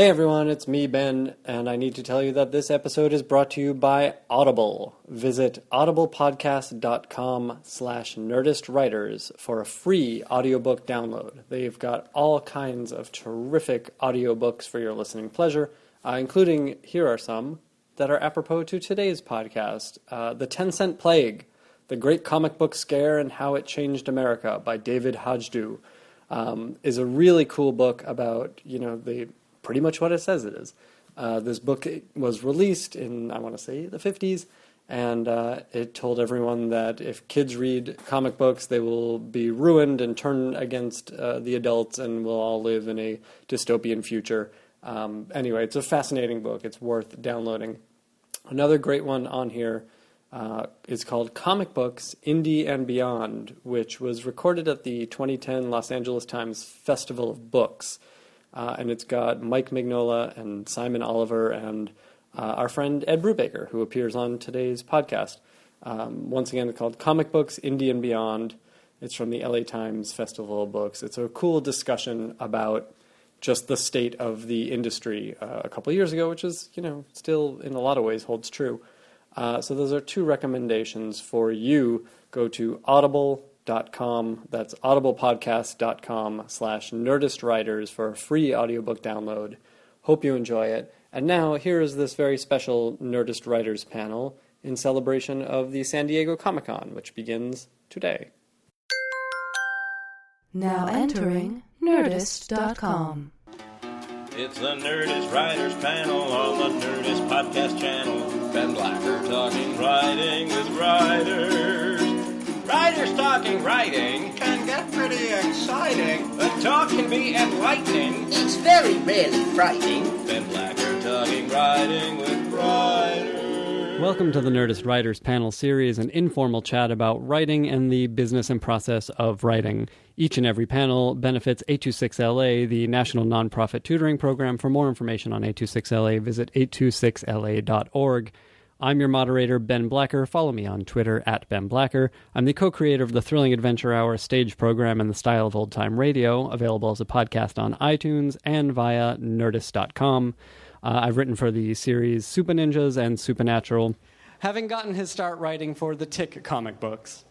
Hey everyone, it's me, Ben, and I need to tell you that this episode is brought to you by Audible. Visit audiblepodcast.com/nerdistwriters for a free audiobook download. They've got all kinds of terrific audiobooks for your listening pleasure, including, here are some, that are apropos to today's podcast. The 10-Cent Plague, The Great Comic Book Scare and How It Changed America by David Hodgdue is a really cool book about, the... pretty much what it says it is. This book was released in, I want to say, the 50s, and it told everyone that if kids read comic books, they will be ruined and turn against the adults, and we'll all live in a dystopian future. Anyway, it's a fascinating book. It's worth downloading. Another great one on here is called Comic Books Indie and Beyond, which was recorded at the 2010 Los Angeles Times Festival of Books. And it's got Mike Mignola and Simon Oliver and our friend Ed Brubaker, who appears on today's podcast. Once again, it's called Comic Books, Indie and Beyond. It's from the LA Times Festival of Books. It's a cool discussion about just the state of the industry a couple years ago, which is, still in a lot of ways holds true. So those are two recommendations for you. Go to audible.com. That's audiblepodcast.com/nerdistwriters for a free audiobook download. Hope you enjoy it. And now here is this very special Nerdist Writers panel in celebration of the San Diego Comic-Con, which begins today. Now entering Nerdist.com. It's the Nerdist Writers panel on the Nerdist podcast channel. Ben Blacker talking writing with writers. Writers talking writing can get pretty exciting. The talk can be enlightening. It's very rarely frightening. Ben Blacker talking writing with writers. Welcome to the Nerdist Writers Panel Series, an informal chat about writing and the business and process of writing. Each and every panel benefits 826LA, the national nonprofit tutoring program. For more information on 826LA, visit 826LA.org. I'm your moderator, Ben Blacker. Follow me on Twitter, @BenBlacker. I'm the co-creator of the Thrilling Adventure Hour stage program in the style of old-time radio, available as a podcast on iTunes and via Nerdist.com. I've written for the series Super Ninjas and Supernatural, having gotten his start writing for the Tick comic books.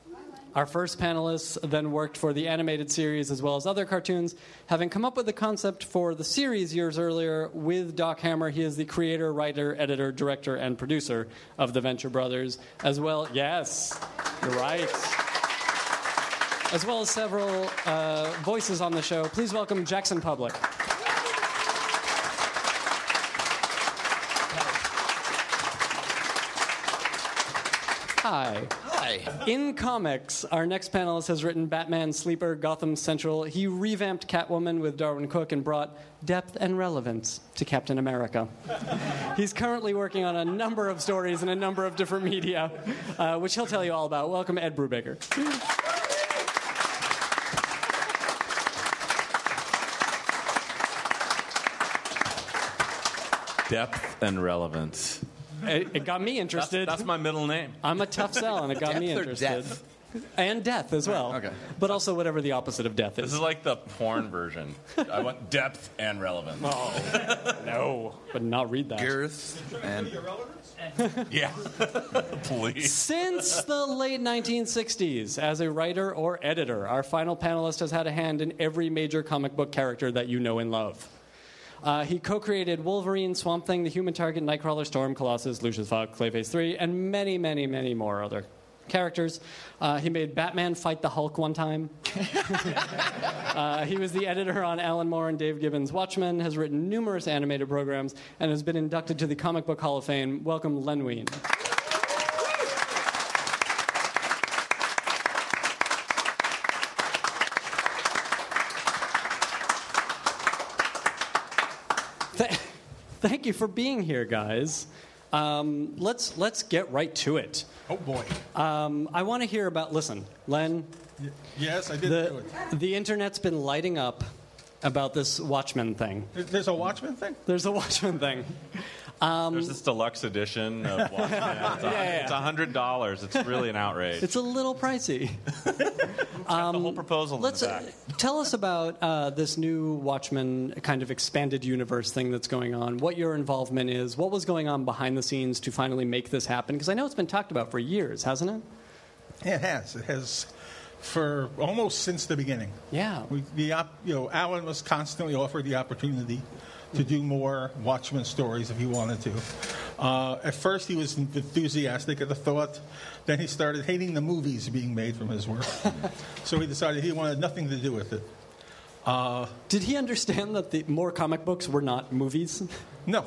Our first panelists then worked for the animated series as well as other cartoons, having come up with the concept for the series years earlier with Doc Hammer. He is the creator, writer, editor, director, and producer of the Venture Brothers, as well. Yes, you're right. As well as several voices on the show. Please welcome Jackson Publick. Hi. In comics, our next panelist has written Batman, Sleeper, Gotham Central. He revamped Catwoman with Darwin Cook and brought depth and relevance to Captain America. He's currently working on a number of stories in a number of different media, which he'll tell you all about. Welcome, Ed Brubaker. Depth and relevance. It got me interested. That's my middle name. I'm a tough sell, and it got me interested. Death? And death as well. Okay. But also whatever the opposite of death is. This is like the porn version. I want depth and relevance. Oh, no. But not read that. Girth and... Yeah. Please. Since the late 1960s, as a writer or editor, our final panelist has had a hand in every major comic book character that you know and love. He co-created Wolverine, Swamp Thing, The Human Target, Nightcrawler, Storm, Colossus, Lucius Fox, Clayface 3, and many, many, many more other characters. He made Batman fight the Hulk one time. He was the editor on Alan Moore and Dave Gibbons' Watchmen, has written numerous animated programs, and has been inducted to the Comic Book Hall of Fame. Welcome, Len Wein. Thank you for being here, guys. Let's get right to it. Oh, boy. I want to hear about... Listen, Len. Yes, I did do it. The Internet's been lighting up about this Watchmen thing. There's a Watchmen thing? There's a Watchmen thing. There's this deluxe edition of Watchmen. It's $100. It's really an outrage. It's a little pricey. The whole proposal. Let's in the back. Tell us about this new Watchmen kind of expanded universe thing that's going on. What your involvement is. What was going on behind the scenes to finally make this happen? Because I know it's been talked about for years, hasn't it? It has. It has. For almost since the beginning. Yeah. Alan was constantly offered the opportunity to do more Watchmen stories if he wanted to. At first, he was enthusiastic at the thought. Then he started hating the movies being made from his work. So he decided he wanted nothing to do with it. Did he understand that the more comic books were not movies? No.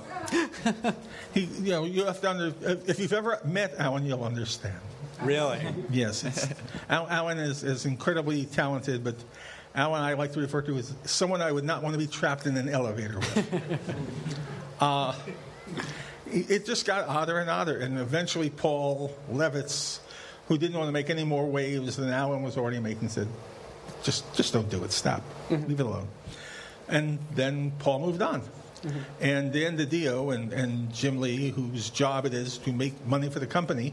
You have to if you've ever met Alan, you'll understand. Really? Yes. Alan is incredibly talented, but Alan I like to refer to as someone I would not want to be trapped in an elevator with. It just got odder and odder, and eventually Paul Levitz, who didn't want to make any more waves than Alan was already making, said, just don't do it. Stop. Mm-hmm. Leave it alone. And then Paul moved on. Mm-hmm. And Dan DiDio and Jim Lee, whose job it is to make money for the company,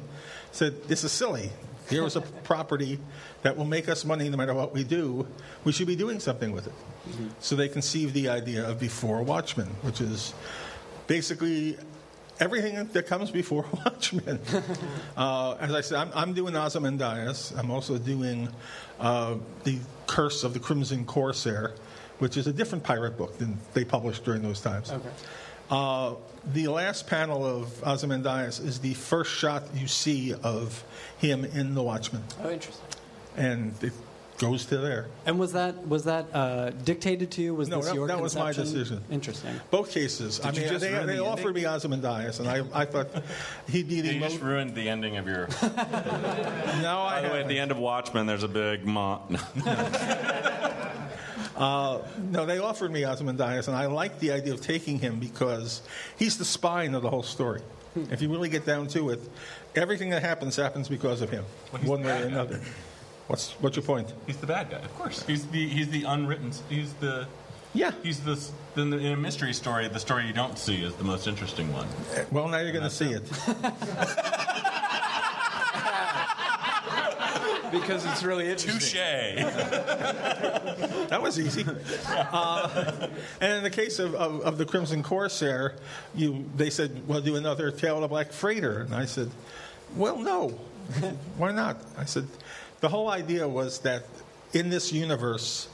said, this is silly. Here is a property that will make us money no matter what we do. We should be doing something with it. Mm-hmm. So they conceived the idea of Before Watchmen, which is basically everything that comes before Watchmen. As I said, I'm doing Ozymandias. I'm also doing The Curse of the Crimson Corsair, which is a different pirate book than they published during those times. Okay. The last panel of Ozymandias is the first shot you see of him in The Watchmen. Oh, interesting. And it goes to there. And was that dictated to you? Was no, this that, your that conception? Was my decision. Interesting. Both cases. Did I mean, they offered me Ozymandias, and I thought he'd be the... You just ruined the ending of your... No, by the way, at the end of Watchmen, there's a big... No, they offered me Ozymandias, and I liked the idea of taking him because he's the spine of the whole story. If you really get down to it, everything that happens because of him, one way or another. What's your point? He's the bad guy, of course. He's the unwritten. He's the in a mystery story. The story you don't see is the most interesting one. Well, now you're going to see it. Because it's really interesting. Touché. That was easy. And in the case of the Crimson Corsair, they said, well, do another Tale of the Black Freighter. And I said, well, no. Why not? I said, the whole idea was that in this universe,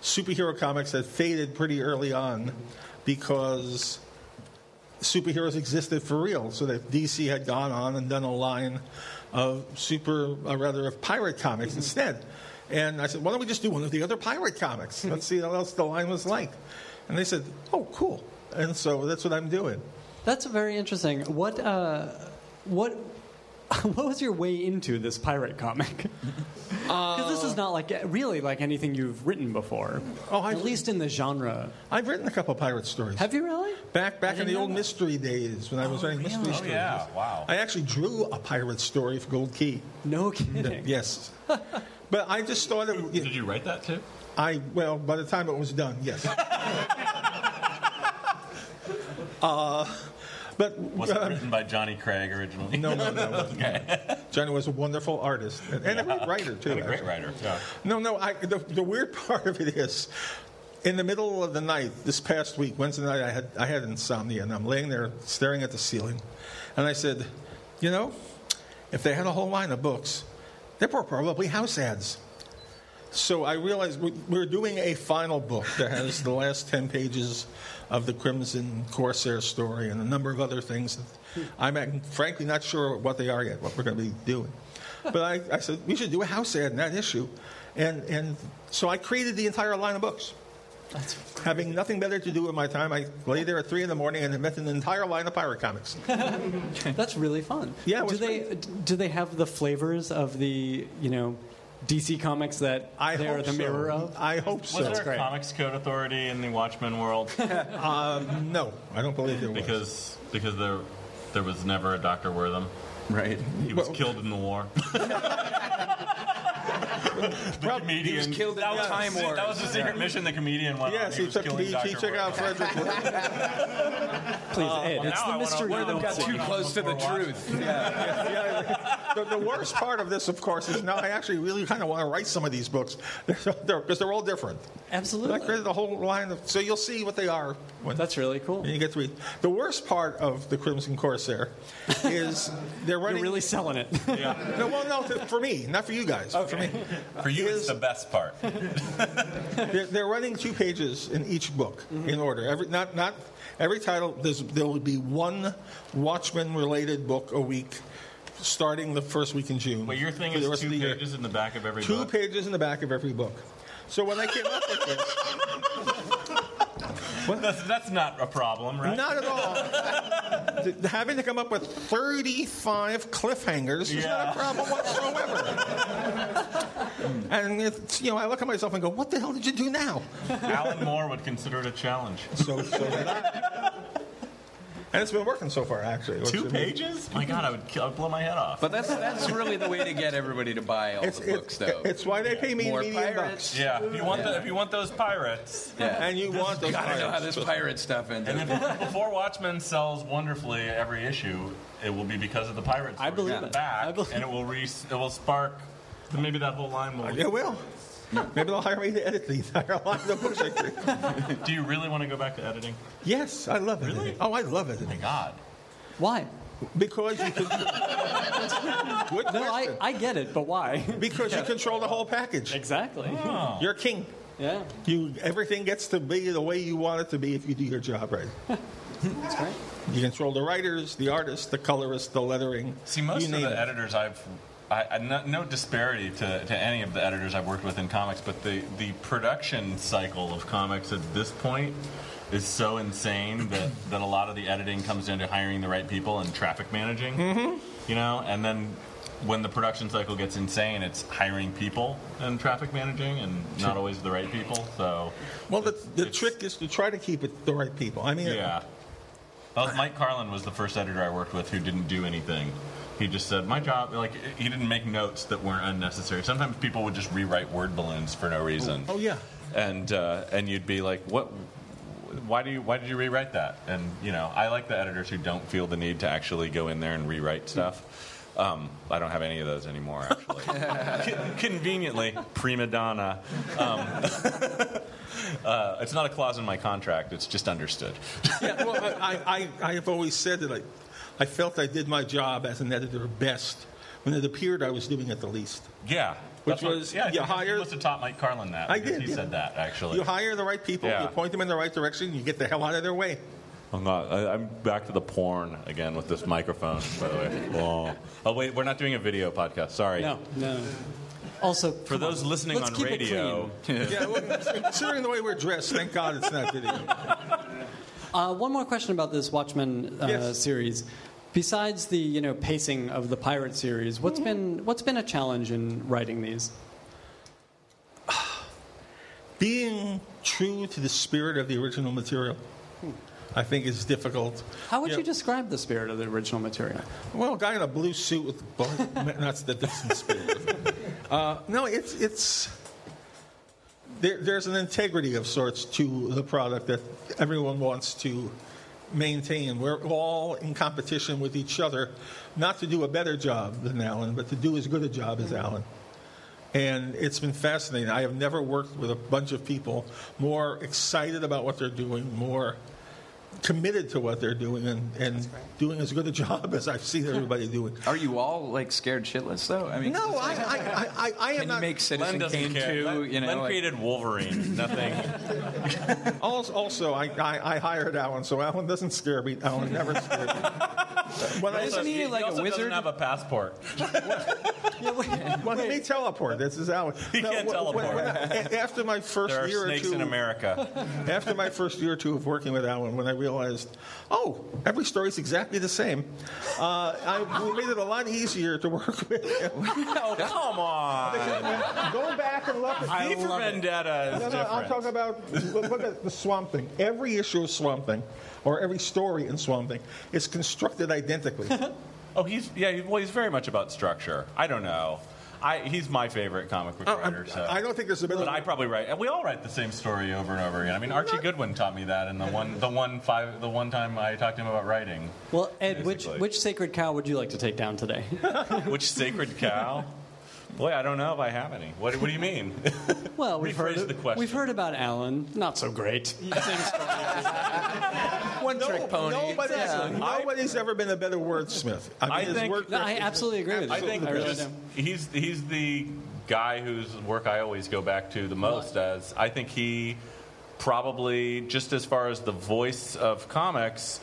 superhero comics had faded pretty early on because superheroes existed for real. So that DC had gone on and done a line of pirate comics instead. And I said, why don't we just do one of the other pirate comics? Let's see what else the line was like. And they said, oh, cool. And so that's what I'm doing. That's very interesting. What was your way into this pirate comic? Because this is not really anything you've written before, at least in the genre. I've written a couple pirate stories. Have you really? Back in the old mystery days when I was writing mystery stories. Oh, yeah, wow. I actually drew a pirate story for Gold Key. No kidding. Yes. But I just thought it... Did you write that, too? Well, by the time it was done, yes. But was it written by Johnny Craig originally? No. Okay. Johnny was a wonderful artist and a great writer too. And a great writer. Yeah. No. The weird part of it is, in the middle of the night this past week, Wednesday night, I had insomnia, and I'm laying there staring at the ceiling, and I said, if they had a whole line of books, there were probably house ads. So I realized we're doing a final book that has the last 10 pages of the Crimson Corsair story and a number of other things that I'm frankly not sure what they are yet, what we're going to be doing. But I said, we should do a house ad in that issue. And so I created the entire line of books. That's crazy. Having nothing better to do with my time, I lay there at 3 in the morning and met an entire line of pirate comics. That's really fun. Yeah, do they have the flavors of the, DC Comics that they're the mirror of? I hope so. Was there a Comics Code Authority in the Watchmen world? No, I don't believe there was. Because there was never a Dr. Wortham. Right. He was killed in the war. The comedian. He was killed in the Time War. That was the secret mission the comedian went on. Yes, he took he took out Frederick. Please, Ed, it's the mystery. One of them got too close to the truth. Yeah. The worst part of this, of course, is now I actually really kind of want to write some of these books because they're all different. Absolutely. So I created a whole line of, so you'll see what they are. That's really cool. And you get to read. The worst part of the Crimson Corsair is they're running. You're really selling it. Yeah. No, well, no, for me, not for you guys. Okay. For me, for you, it's the best part. They're running 2 pages in each book in order. Every title, there will be one Watchmen-related book a week, starting the first week in June. Well, your thing is 2 pages in the back of every book? 2 pages in the back of every book. So when I came up with this... Well, that's not a problem, right? Not at all. Having to come up with 35 cliffhangers is not a problem whatsoever. And it's, I look at myself and go, "What the hell did you do now?" Alan Moore would consider it a challenge. So did I. And it's been working so far, actually. 2 pages? My God, I would blow my head off. But that's really the way to get everybody to buy all the books, though. It's why they pay me $1 million. Yeah, if you want if you want those pirates, and you want those, gotta know how this pirate stuff ends. And if Before Watchmen sells wonderfully every issue, it will be because of the pirates. I believe it. Back, I believe and it will spark. Maybe that whole line will. It will. Maybe they'll hire me to edit the entire line of books. Do you really want to go back to editing? Yes, I love editing. Really? Oh, I love editing. Oh, my God. Why? Because you can. Good question. No, I get it, but why? Because you control the whole package. Exactly. Oh. You're king. Yeah. Everything gets to be the way you want it to be if you do your job right. That's great. You control the writers, the artists, the colorists, the lettering. See, most of the editors no disparity to any of the editors I've worked with in comics, but the production cycle of comics at this point is so insane that a lot of the editing comes down to hiring the right people and traffic managing, and then when the production cycle gets insane, it's hiring people and traffic managing and not always the right people. So, well, the trick is to try to keep it the right people. I mean, Mike Carlin was the first editor I worked with who didn't do anything. He just said, my job, he didn't make notes that weren't unnecessary. Sometimes people would just rewrite word balloons for no reason. Oh, yeah. And you'd be like, what? Why did you rewrite that? And, I like the editors who don't feel the need to actually go in there and rewrite stuff. I don't have any of those anymore, actually. Conveniently, prima donna. It's not a clause in my contract. It's just understood. Yeah, well, I have always said that I felt I did my job as an editor best when it appeared I was doing it the least. Yeah. Which was, you hire... You must have taught Mike Carlin that. I did. He said that, actually. You hire the right people, you point them in the right direction, you get the hell out of their way. I'm back to the porn again with this microphone, by the way. Oh, wait, we're not doing a video podcast. Sorry. No. Also, for those listening on radio... Considering the way we're dressed, thank God it's not video. One more question about this Watchmen series. Besides the pacing of the pirate series, what's been a challenge in writing these? Being true to the spirit of the original material, I think, is difficult. How would you describe the spirit of the original material? Well, a guy in a blue suit with that's the distant spirit. No, it's. There's an integrity of sorts to the product that everyone wants to maintain. We're all in competition with each other, not to do a better job than Alan, but to do as good a job as Alan. And it's been fascinating. I have never worked with a bunch of people more excited about what they're doing, more committed to what they're doing, and doing as good a job as I've seen everybody doing. Are you all scared shitless though? I mean, no, I am not. Make Citizen Kane too. Len created Wolverine. Nothing. Also, I hired Alan, so Alan doesn't scare me. Alan never scared me. Isn't he like a wizard? Doesn't have a passport. He may teleport. This is Alan. He can't teleport. After my first year or two, there are snakes in America. After my first year or two of working with Alan, when I realized, every story's exactly the same, I made it a lot easier to work with. Oh, come on! Go back and look at V for Vendetta. No, I'm talking about look at the Swamp Thing. Every issue of Swamp Thing, or every story in Swamp Thing, is constructed identically. He's very much about structure. I don't know. He's my favorite comic book writer. So. I don't think there's a middle. But I probably write. And we all write the same story over and over again. I mean, Archie Goodwin taught me that, and the one time I talked to him about writing. Well, Ed, which sacred cow would you like to take down today? Which sacred cow? Boy, I don't know if I have any. What do you mean? Well, we've heard about Alan. Not so great. One-trick pony. Nobody's ever been a better wordsmith. I absolutely agree with you. He's the guy whose work I always go back to the most. I think he probably, just as far as the voice of comics,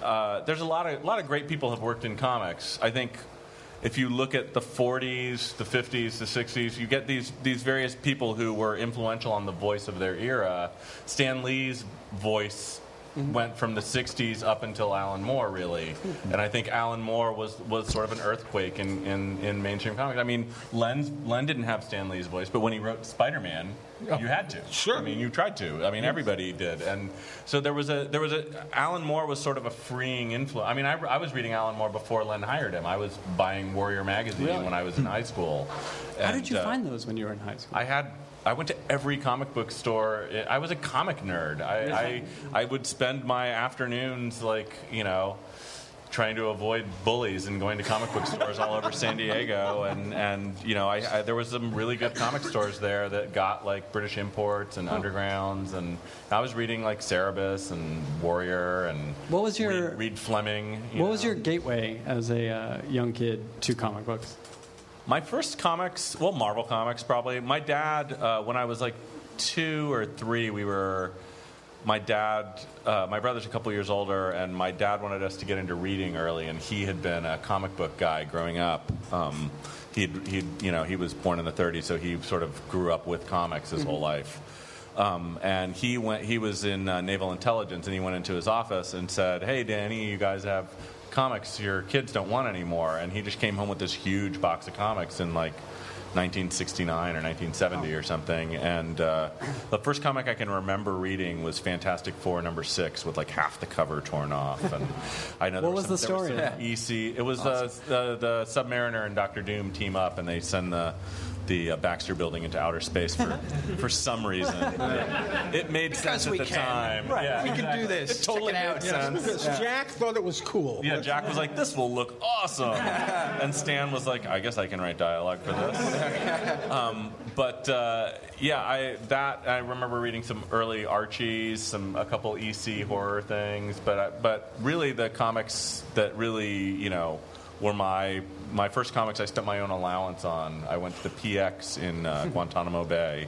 there's a lot of great people have worked in comics. I think. If you look at the 40s, the 50s, the 60s, you get these various people who were influential on the voice of their era. Stan Lee's voice went from the 60s up until Alan Moore, really. And I think Alan Moore was sort of an earthquake in mainstream comics. I mean, Len didn't have Stan Lee's voice, but when he wrote Spider-Man, you had to. Sure. I mean, you tried to. I mean, everybody did. And so there was a Alan Moore was sort of a freeing influence. I mean, I was reading Alan Moore before Len hired him. I was buying Warrior Magazine when I was in high school. And, how did you find those when you were in high school? I went to every comic book store. I was a comic nerd. I would spend my afternoons, like, you know, trying to avoid bullies and going to comic book stores all over San Diego, and you know, I there was some really good comic stores there that got like British Imports and Undergrounds, and I was reading like Cerebus and Warrior and what was your Reed Fleming. What was your gateway as a young kid to comic books? My first comics, well, Marvel comics probably. My dad, when I was like 2 or 3, we were. My dad, my brother's a couple years older, and my dad wanted us to get into reading early, and he had been a comic book guy growing up. He was born in the 30s, so he sort of grew up with comics his whole life. And he was in Naval Intelligence, and he went into his office and said, "Hey, Danny, you guys have comics your kids don't want anymore." And he just came home with this huge box of comics and like 1969 or 1970 or something, and the first comic I can remember reading was Fantastic Four #6 with like half the cover torn off. And I know what was the story? It was the Submariner and Doctor Doom team up, and they send the Baxter Building into outer space for some reason. It made sense at the time. Right. Yeah. We can do this. It totally made sense. Because Jack thought it was cool. Yeah, Jack was like, "This will look awesome," and Stan was like, "I guess I can write dialogue for this." I remember reading some early Archies, a couple EC horror things, but really the comics that really, you know, were my first comics I spent my own allowance on. I went to the PX in Guantanamo Bay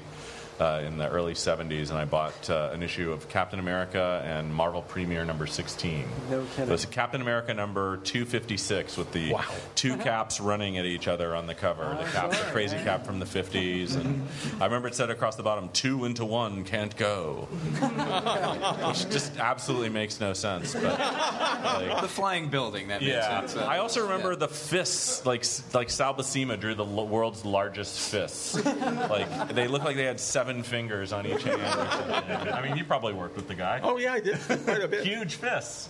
in the early 70s, and I bought an issue of Captain America and Marvel Premiere #16. No kidding. It was Captain America #256 with the two caps running at each other on the cover. The crazy cap from the 50s, and I remember it said across the bottom, "2 into 1 can't go," which just absolutely makes no sense. But, like, the flying building that makes sense. I also remember the fists, like Sal Buscema drew the world's largest fists. Like they looked like they had 7 fingers on each hand. I mean, you probably worked with the guy. Oh, yeah, I did. Quite a bit. Huge fists.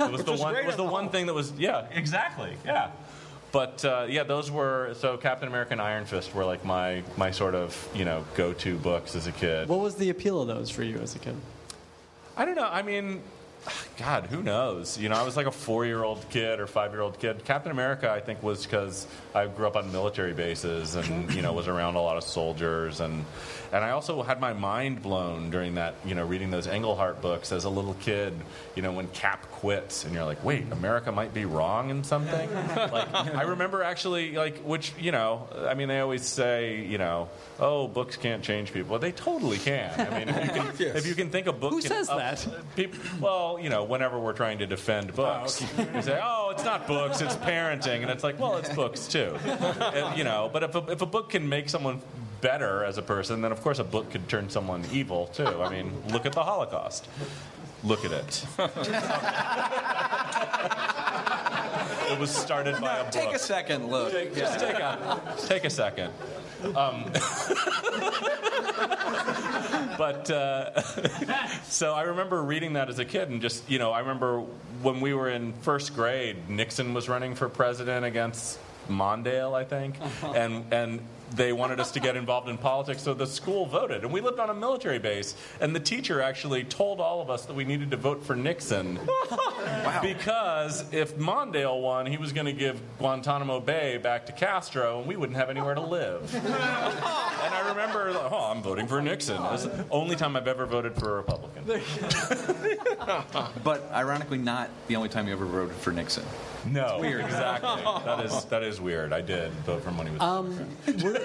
It was the one thing that was... Yeah, exactly, yeah. But, those were... So Captain America and Iron Fist were, like, my sort of, you know, go-to books as a kid. What was the appeal of those for you as a kid? I don't know. I mean... God, who knows? You know, I was like a 4-year-old kid or 5-year-old kid. Captain America, I think, was because I grew up on military bases and, you know, was around a lot of soldiers. And I also had my mind blown during that, you know, reading those Englehart books as a little kid, you know, when Cap quits and you're like, wait, America might be wrong in something? Like, I remember actually, like, which, you know, I mean, they always say, you know, oh, books can't change people. Well, they totally can. I mean, if you can think a book... Who says that? People, well, you know, whenever we're trying to defend books, we say, "Oh, it's not books, it's parenting," and it's like, well, it's books too, and, you know. But if a book can make someone better as a person, then of course a book could turn someone evil too. I mean, look at the Holocaust. Look at it. It was started by a book. Take a second look. Take a second. But so I remember reading that as a kid, and just, you know, I remember when we were in first grade, Nixon was running for president against Mondale, I think, and they wanted us to get involved in politics, so the school voted. And we lived on a military base, and the teacher actually told all of us that we needed to vote for Nixon. Wow. Because if Mondale won, he was going to give Guantanamo Bay back to Castro, and we wouldn't have anywhere to live. And I remember, oh, I'm voting for Nixon. It was the only time I've ever voted for a Republican. But ironically, not the only time you ever voted for Nixon. No, it's weird. Exactly. That is weird. I did vote for him when he was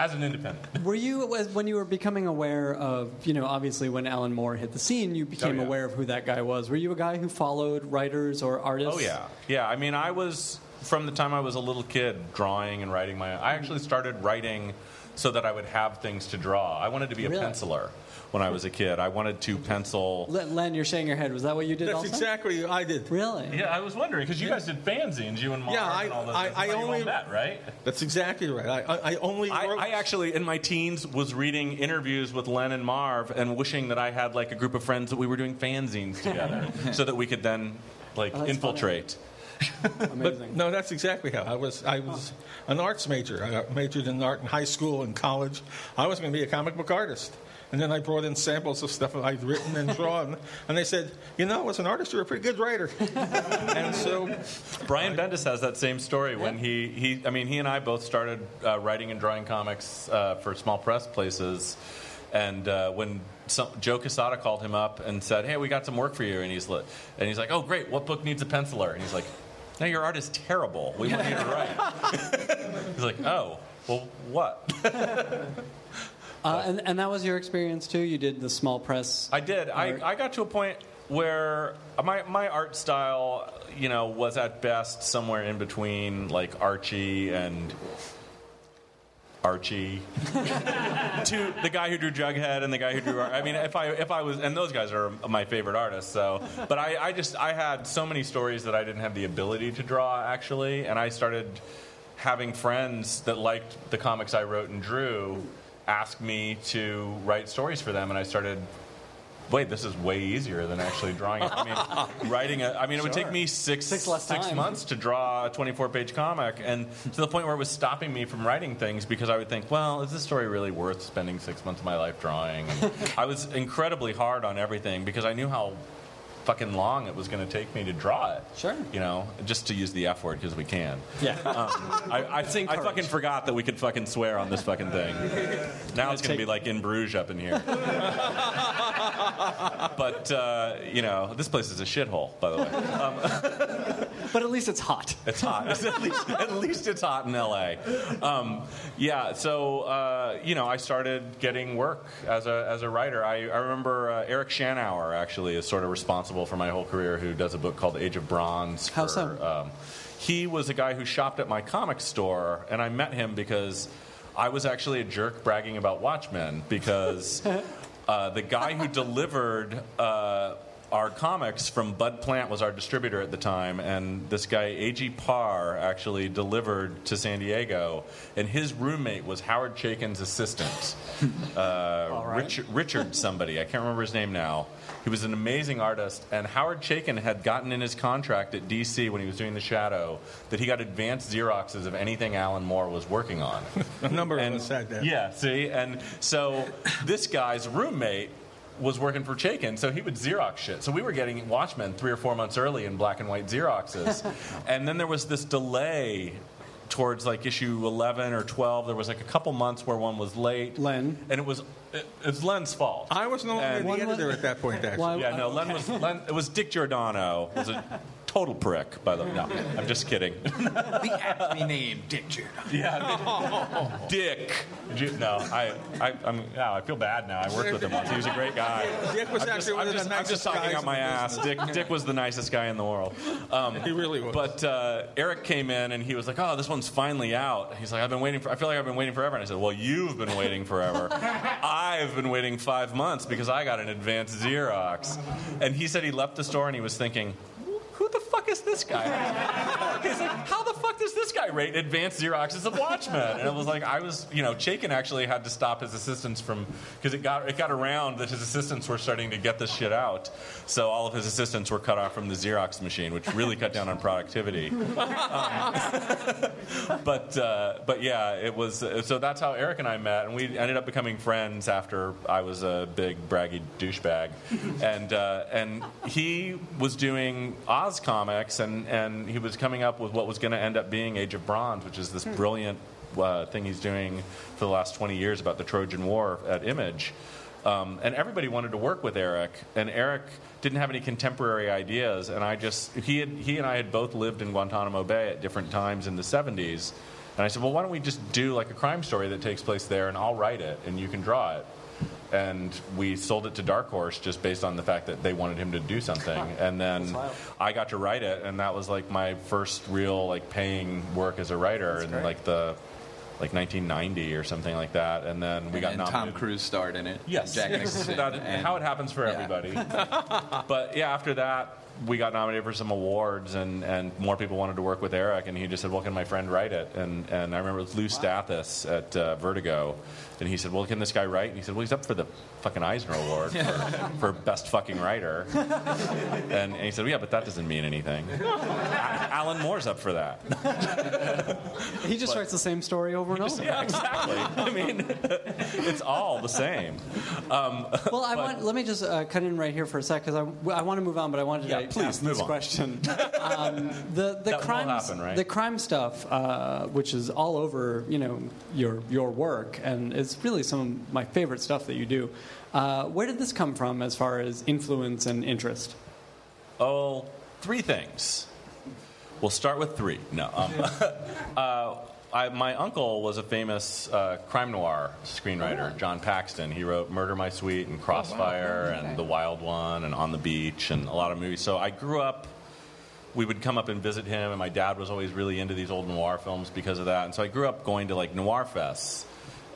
as an independent. Were you, when you were becoming aware of, obviously when Alan Moore hit the scene, you became aware of who that guy was. Were you a guy who followed writers or artists? Oh yeah, yeah. I mean, I was from the time I was a little kid drawing and writing my own. I actually started writing so that I would have things to draw. I wanted to be a penciler. When I was a kid, I wanted to pencil. Len, you're shaking your head. Was that what you did? That's also? Exactly what I did. Really? Yeah, I was wondering because you guys did fanzines, you and Mark and all those. I only that, right? That's exactly right. I actually in my teens was reading interviews with Len and Marv and wishing that I had like a group of friends that we were doing fanzines together, so that we could then infiltrate. Funny. But, no, that's exactly how I was an arts major. I majored in art in high school and college. I was going to be a comic book artist. And then I brought in samples of stuff I'd written and drawn. And they said, as an artist, you're a pretty good writer. And so Brian Bendis has that same story when he and I both started writing and drawing comics for small press places. And when Joe Quesada called him up and said, hey, we got some work for you. And he's like, oh, great, what book needs a penciler? And he's like, no, your art is terrible. We want you to write. He's like, oh, well, what? And that was your experience, too? You did the small press? I did. I got to a point where my art style, was at best somewhere in between, like, Archie to the guy who drew Jughead and the guy who drew I mean, if I was, and those guys are my favorite artists, so, but I had so many stories that I didn't have the ability to draw, actually, and I started having friends that liked the comics I wrote and drew ask me to write stories for them, and I started, this is way easier than actually drawing it. I mean, it would take me six months to draw a 24-page comic, and to the point where it was stopping me from writing things because I would think, is this story really worth spending 6 months of my life drawing? And I was incredibly hard on everything because I knew how fucking long it was going to take me to draw it. Sure. Just to use the F word because we can. Yeah. I fucking forgot that we could fucking swear on this fucking thing. Now it's going to be like in Bruges up in here. But, this place is a shithole, by the way. But at least it's hot. It's hot. At least it's hot in L.A. I started getting work as a writer. I remember Eric Schanauer, actually, is sort of responsible for my whole career, who does a book called Age of Bronze. How so? He was a guy who shopped at my comic store, and I met him because I was actually a jerk bragging about Watchmen, because the guy who delivered our comics from Bud Plant was our distributor at the time, and this guy, A.G. Parr, actually delivered to San Diego, and his roommate was Howard Chaykin's assistant, Richard somebody. I can't remember his name now. He was an amazing artist, and Howard Chaykin had gotten in his contract at D.C. when he was doing The Shadow that he got advanced Xeroxes of anything Alan Moore was working on. A number of us had that. Yeah, see? And so this guy's roommate was working for Chaykin, so he would Xerox shit. So we were getting Watchmen 3 or 4 months early in black and white Xeroxes. And then there was this delay towards, like, issue 11 or 12. There was, like, a couple months where one was late. Len. And it was Len's fault. I was no longer the editor at that point, actually. Len, it was Dick Giordano. It was a total prick, by the way. No, I'm just kidding. The aptly named Dick Giordano. Yeah, Dick. No, I feel bad now. I worked with him once. He was a great guy. Dick was actually one of the nicest guys. I'm just talking out my ass. Dick was the nicest guy in the world. He really was. But Eric came in and he was like, "Oh, this one's finally out." He's like, I feel like I've been waiting forever." And I said, "Well, you've been waiting forever. I've been waiting 5 months because I got an advanced Xerox." And he said he left the store and he was thinking, "Who the fuck fuck is this guy? He's like, how the fuck does this guy rate advanced Xeroxes of Watchmen? And it was like, I was, you know, Chaykin actually had to stop his assistants from, because it got around that his assistants were starting to get this shit out. So all of his assistants were cut off from the Xerox machine, which really cut down on productivity. But yeah, it was, so that's how Eric and I met, and we ended up becoming friends after I was a big braggy douchebag. And he was doing Oz Comics, and he was coming up with what was going to end up being Age of Bronze, which is this brilliant thing he's doing for the last 20 years about the Trojan War at Image. And everybody wanted to work with Eric, and Eric didn't have any contemporary ideas, and I just, he and I had both lived in Guantanamo Bay at different times in the 70s, and I said, well, why don't we just do like a crime story that takes place there, and I'll write it, and you can draw it. And we sold it to Dark Horse just based on the fact that they wanted him to do something. And then I got to write it, and that was like my first real like paying work as a writer in like the... like 1990 or something like that, and then we got nominated. And Tom Cruise starred in it. Yes, Jack Nicholson. How it happens for everybody. But yeah, after that, we got nominated for some awards, and more people wanted to work with Eric, and he just said, well, can my friend write it? And I remember it was Lou Stathis at Vertigo, and he said, well, can this guy write? And he said, well, he's up for the fucking Eisner Award for best fucking writer. And he said, well, yeah, but that doesn't mean anything. Alan Moore's up for that. He just writes the same story over and over. Yeah, exactly. I mean, it's all the same. Let me just cut in right here for a sec, because I want to move on, but I wanted to ask this question. The crime stuff, which is all over, you know, your work, and it's really some of my favorite stuff that you do. Where did this come from as far as influence and interest? Oh, three things. We'll start with three. No. My uncle was a famous crime noir screenwriter, John Paxton. He wrote Murder, My Sweet and Crossfire and The Wild One and On the Beach and a lot of movies. So I grew up, we would come up and visit him, and my dad was always really into these old noir films because of that. And so I grew up going to like noir fests.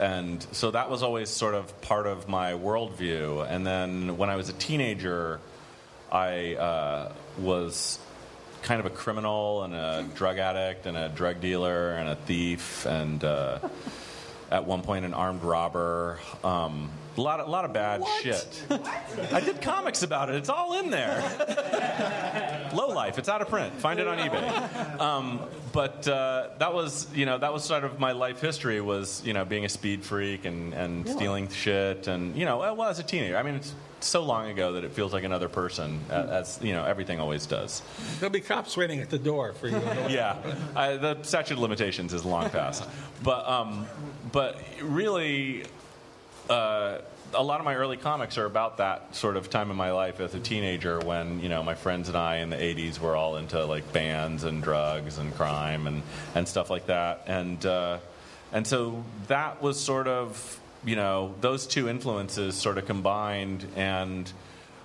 And so that was always sort of part of my worldview. And then when I was a teenager, I was kind of a criminal and a drug addict and a drug dealer and a thief and at one point an armed robber. A lot of bad shit. What? I did comics about it. It's all in there. Low Life. It's out of print. Find it on eBay. But that was sort of my life history, was, you know, being a speed freak and stealing shit, and, you know, well, as a teenager. I mean, it's so long ago that it feels like another person, as you know, everything always does. There'll be cops waiting at the door for you. The statute of limitations is long past. But really. A lot of my early comics are about that sort of time in my life as a teenager when, you know, my friends and I in the 80s were all into, like, bands and drugs and crime and stuff like that. And so that was sort of, you know, those two influences sort of combined, and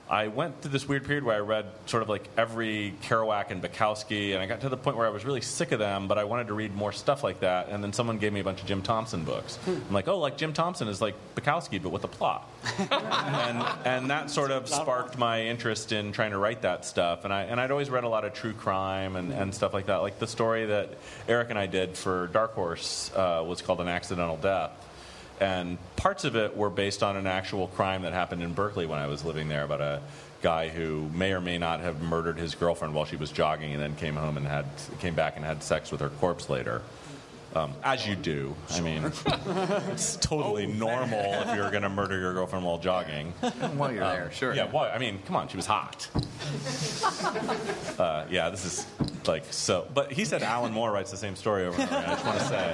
I went through this weird period where I read sort of like every Kerouac and Bukowski, and I got to the point where I was really sick of them, but I wanted to read more stuff like that. And then someone gave me a bunch of Jim Thompson books. I'm like, oh, like Jim Thompson is like Bukowski, but with a plot. and that sort of sparked my interest in trying to write that stuff. And I'd always read a lot of true crime and stuff like that. Like the story that Eric and I did for Dark Horse was called An Accidental Death. And parts of it were based on an actual crime that happened in Berkeley when I was living there, about a guy who may or may not have murdered his girlfriend while she was jogging, and then came home and came back and had sex with her corpse later. As you do. Sure. I mean, it's totally normal if you're going to murder your girlfriend while jogging. While you're there, sure. Yeah, well, I mean, come on, she was hot. Yeah, this is like so. But he said Alan Moore writes the same story over and over again. I just want to say,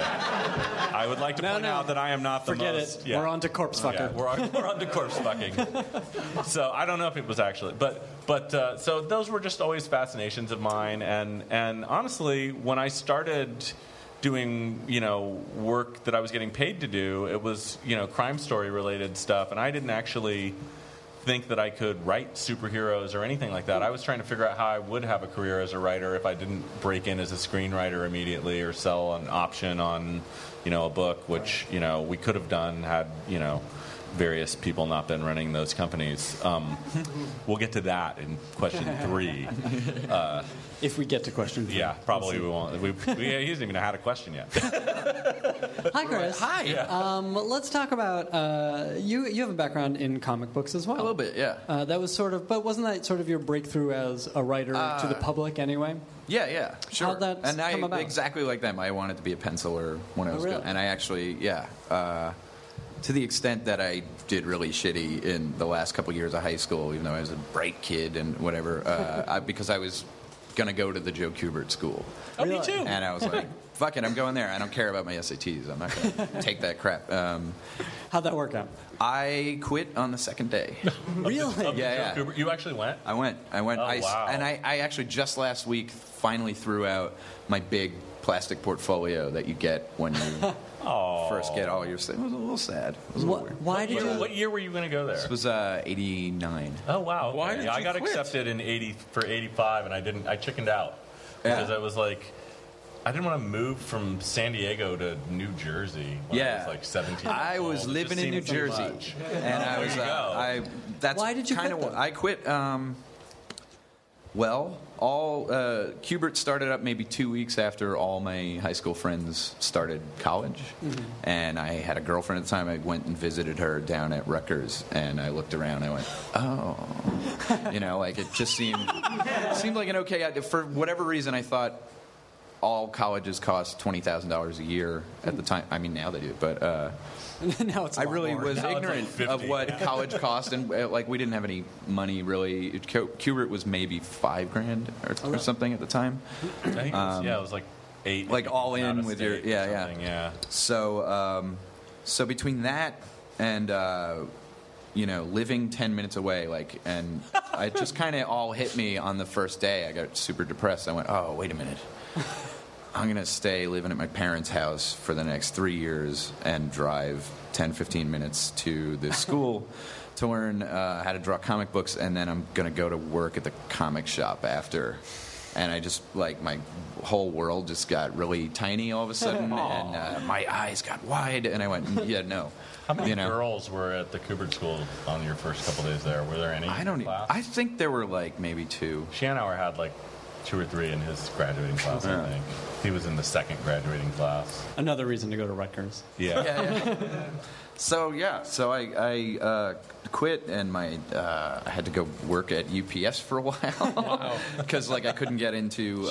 I would like to point out that I am not the most. Forget it. Yeah. We're on to corpse fucking. Yeah, we're on to corpse fucking. So I don't know if it was actually, but so those were just always fascinations of mine, and honestly, when I started doing, you know, work that I was getting paid to do, it was, you know, crime story related stuff, and I didn't actually think that I could write superheroes or anything like that. I was trying to figure out how I would have a career as a writer if I didn't break in as a screenwriter immediately or sell an option on, you know, a book, which, you know, we could have done had, you know, various people not been running those companies. We'll get to that in question three. If we get to question three. Yeah, probably we won't. We he hasn't even had a question yet. Hi, Chris. Hi. Yeah. Let's talk about, you have a background in comic books as well. A little bit, yeah. That was sort of, but wasn't that sort of your breakthrough as a writer to the public anyway? Yeah, yeah, sure. How'd that come about? Exactly like them. I wanted to be a penciler when I was good. And I actually, to the extent that I did really shitty in the last couple of years of high school, even though I was a bright kid and whatever, because I was going to go to the Joe Kubert school. Oh, me too. And I was like, fuck it, I'm going there. I don't care about my SATs. I'm not going to take that crap. How'd that work out? I quit on the second day. Really? Yeah. Joe Kubert. You actually went? I went. Oh, wow. And I actually just last week finally threw out my big plastic portfolio that you get when you... First get all your stuff. It was a little sad. It was what year were you going to go there? This was 89. Oh, wow. Okay. Why did you quit? Accepted in 80 for 85, and I chickened out. Because I was like, I didn't want to move from San Diego to New Jersey when I was like 17. I was living in New Jersey. Much. And I was, why did you quit? I quit, Kubert started up maybe 2 weeks after all my high school friends started college, and I had a girlfriend at the time. I went and visited her down at Rutgers, and I looked around. And I went, oh, it just seemed like an okay idea. For whatever reason, I thought all colleges cost $20,000 a year at the time. I mean, now they do, but now it's. I really was ignorant of what college cost, and we didn't have any money really. Kubert was maybe $5,000 or something at the time. I think it was like $8,000. Like all in with your yeah. So so between that and living 10 minutes away, and it just kind of all hit me on the first day. I got super depressed. I went, oh, wait a minute. I'm going to stay living at my parents' house for the next 3 years and drive 10, 15 minutes to the school to learn how to draw comic books, and then I'm going to go to work at the comic shop after. And I just, my whole world just got really tiny all of a sudden, and my eyes got wide, and I went, yeah, no. How many girls were at the Kubert school on your first couple days there? Were there any class? I think there were, maybe two. Shanauer had, 2 or 3 in his graduating class, I think. He was in the second graduating class. Another reason to go to Rutgers. Yeah. So I quit, and I had to go work at UPS for a while because I couldn't get into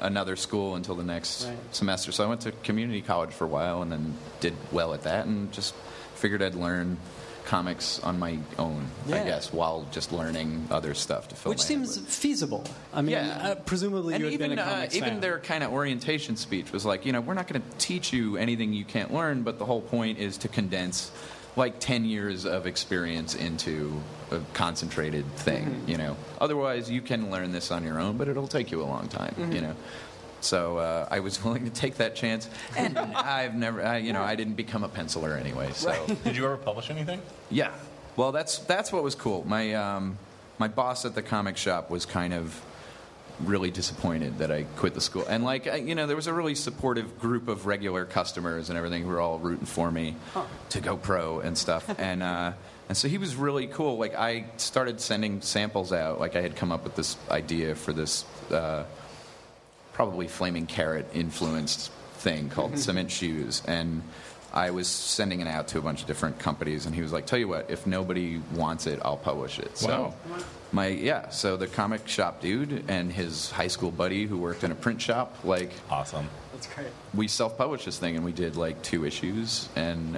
another school until the next semester. So I went to community college for a while, and then did well at that, and just figured I'd learn comics on my own, I guess, while just learning other stuff to fill my head with. Which seems feasible. I mean, presumably you had been a comics fan. Even their kind of orientation speech was we're not going to teach you anything you can't learn, but the whole point is to condense 10 years of experience into a concentrated thing, Otherwise, you can learn this on your own, but it'll take you a long time, So I was willing to take that chance, and I've never, I didn't become a penciler anyway. So, did you ever publish anything? Yeah, well, that's what was cool. My my boss at the comic shop was kind of really disappointed that I quit the school, and there was a really supportive group of regular customers and everything who were all rooting for me to go pro and stuff, and so he was really cool. I started sending samples out. I had come up with this idea for this. Probably Flaming Carrot influenced thing called Cement Shoes, and I was sending it out to a bunch of different companies, and he was like, tell you what, if nobody wants it, I'll publish it. Wow. So so the comic shop dude and his high school buddy who worked in a print shop, awesome. That's great. We self-published this thing, and we did 2 issues, and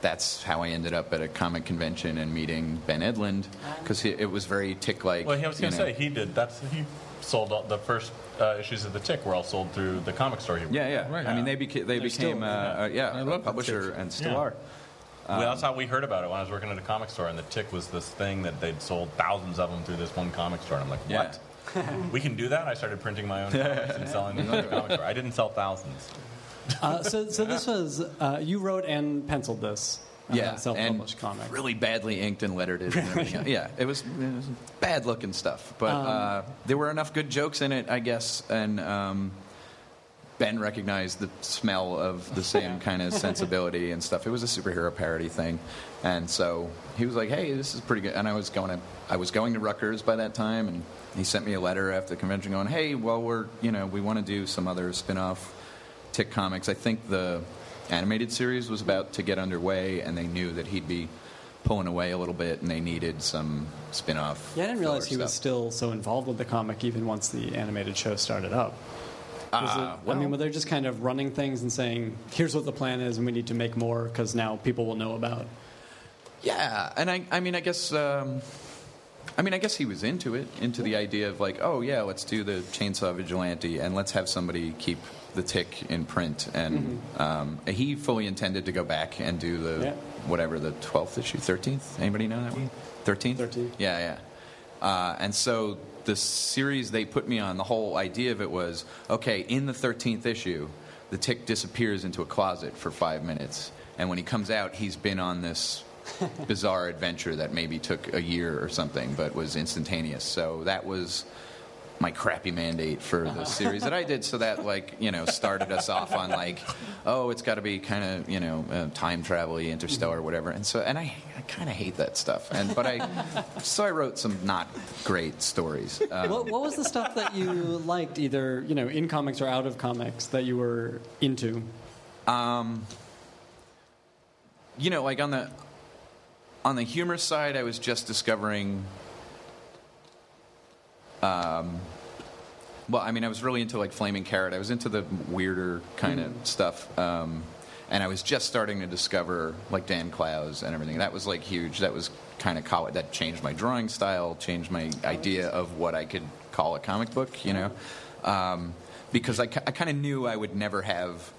that's how I ended up at a comic convention and meeting Ben Edlund, because it was very Tick-like. Well, I was going to say, he sold all the first issues of the Tick were all sold through the comic store. Right. I mean, they became a publisher and still are. Well, that's how we heard about it when I was working at a comic store, and the Tick was this thing that they'd sold thousands of them through this one comic store, and I'm like, what? We can do that? I started printing my own comics and selling them at the comic store. I didn't sell thousands. So this was you wrote and penciled this. Self-published comic. Really badly inked and lettered it. And everything. It was bad-looking stuff, but there were enough good jokes in it, I guess, and Ben recognized the smell of the same kind of sensibility and stuff. It was a superhero parody thing, and so he was like, "Hey, this is pretty good." And I was going to Rutgers by that time, and he sent me a letter after the convention going, "Hey, well, we want to do some other spin-off Tick comics." I think the animated series was about to get underway, and they knew that he'd be pulling away a little bit, and they needed some spin-off. Yeah, I didn't realize he was still so involved with the comic even once the animated show started up. Were they just kind of running things and saying, here's what the plan is, and we need to make more because now people will know about? Yeah, and I guess he was into the idea of like, oh yeah, let's do the Chainsaw Vigilante, and let's have somebody keep the Tick in print. And he fully intended to go back and do the whatever the 12th issue, 13th. Anybody know that one? 13th. Yeah. And so the series they put me on, the whole idea of it was, okay, in the 13th issue, the Tick disappears into a closet for 5 minutes, and when he comes out, he's been on this bizarre adventure that maybe took a year or something, but was instantaneous. So that was my crappy mandate for the series that I did, so that, like, you know, started us off on like, oh, it's got to be kind of, you know, time travel-y, interstellar, whatever. And so, and I kind of hate that stuff. So I wrote some not great stories. What was the stuff that you liked, either, you know, in comics or out of comics, that you were into? You know, like on the humor side, I was just discovering. Well, I mean, I was really into, like, Flaming Carrot. I was into the weirder kind of stuff. And I was just starting to discover, like, Dan Clowes and everything. That was, like, huge. That was kind of college. That changed my drawing style, changed my idea of what I could call a comic book, you know. Because I kind of knew I would never have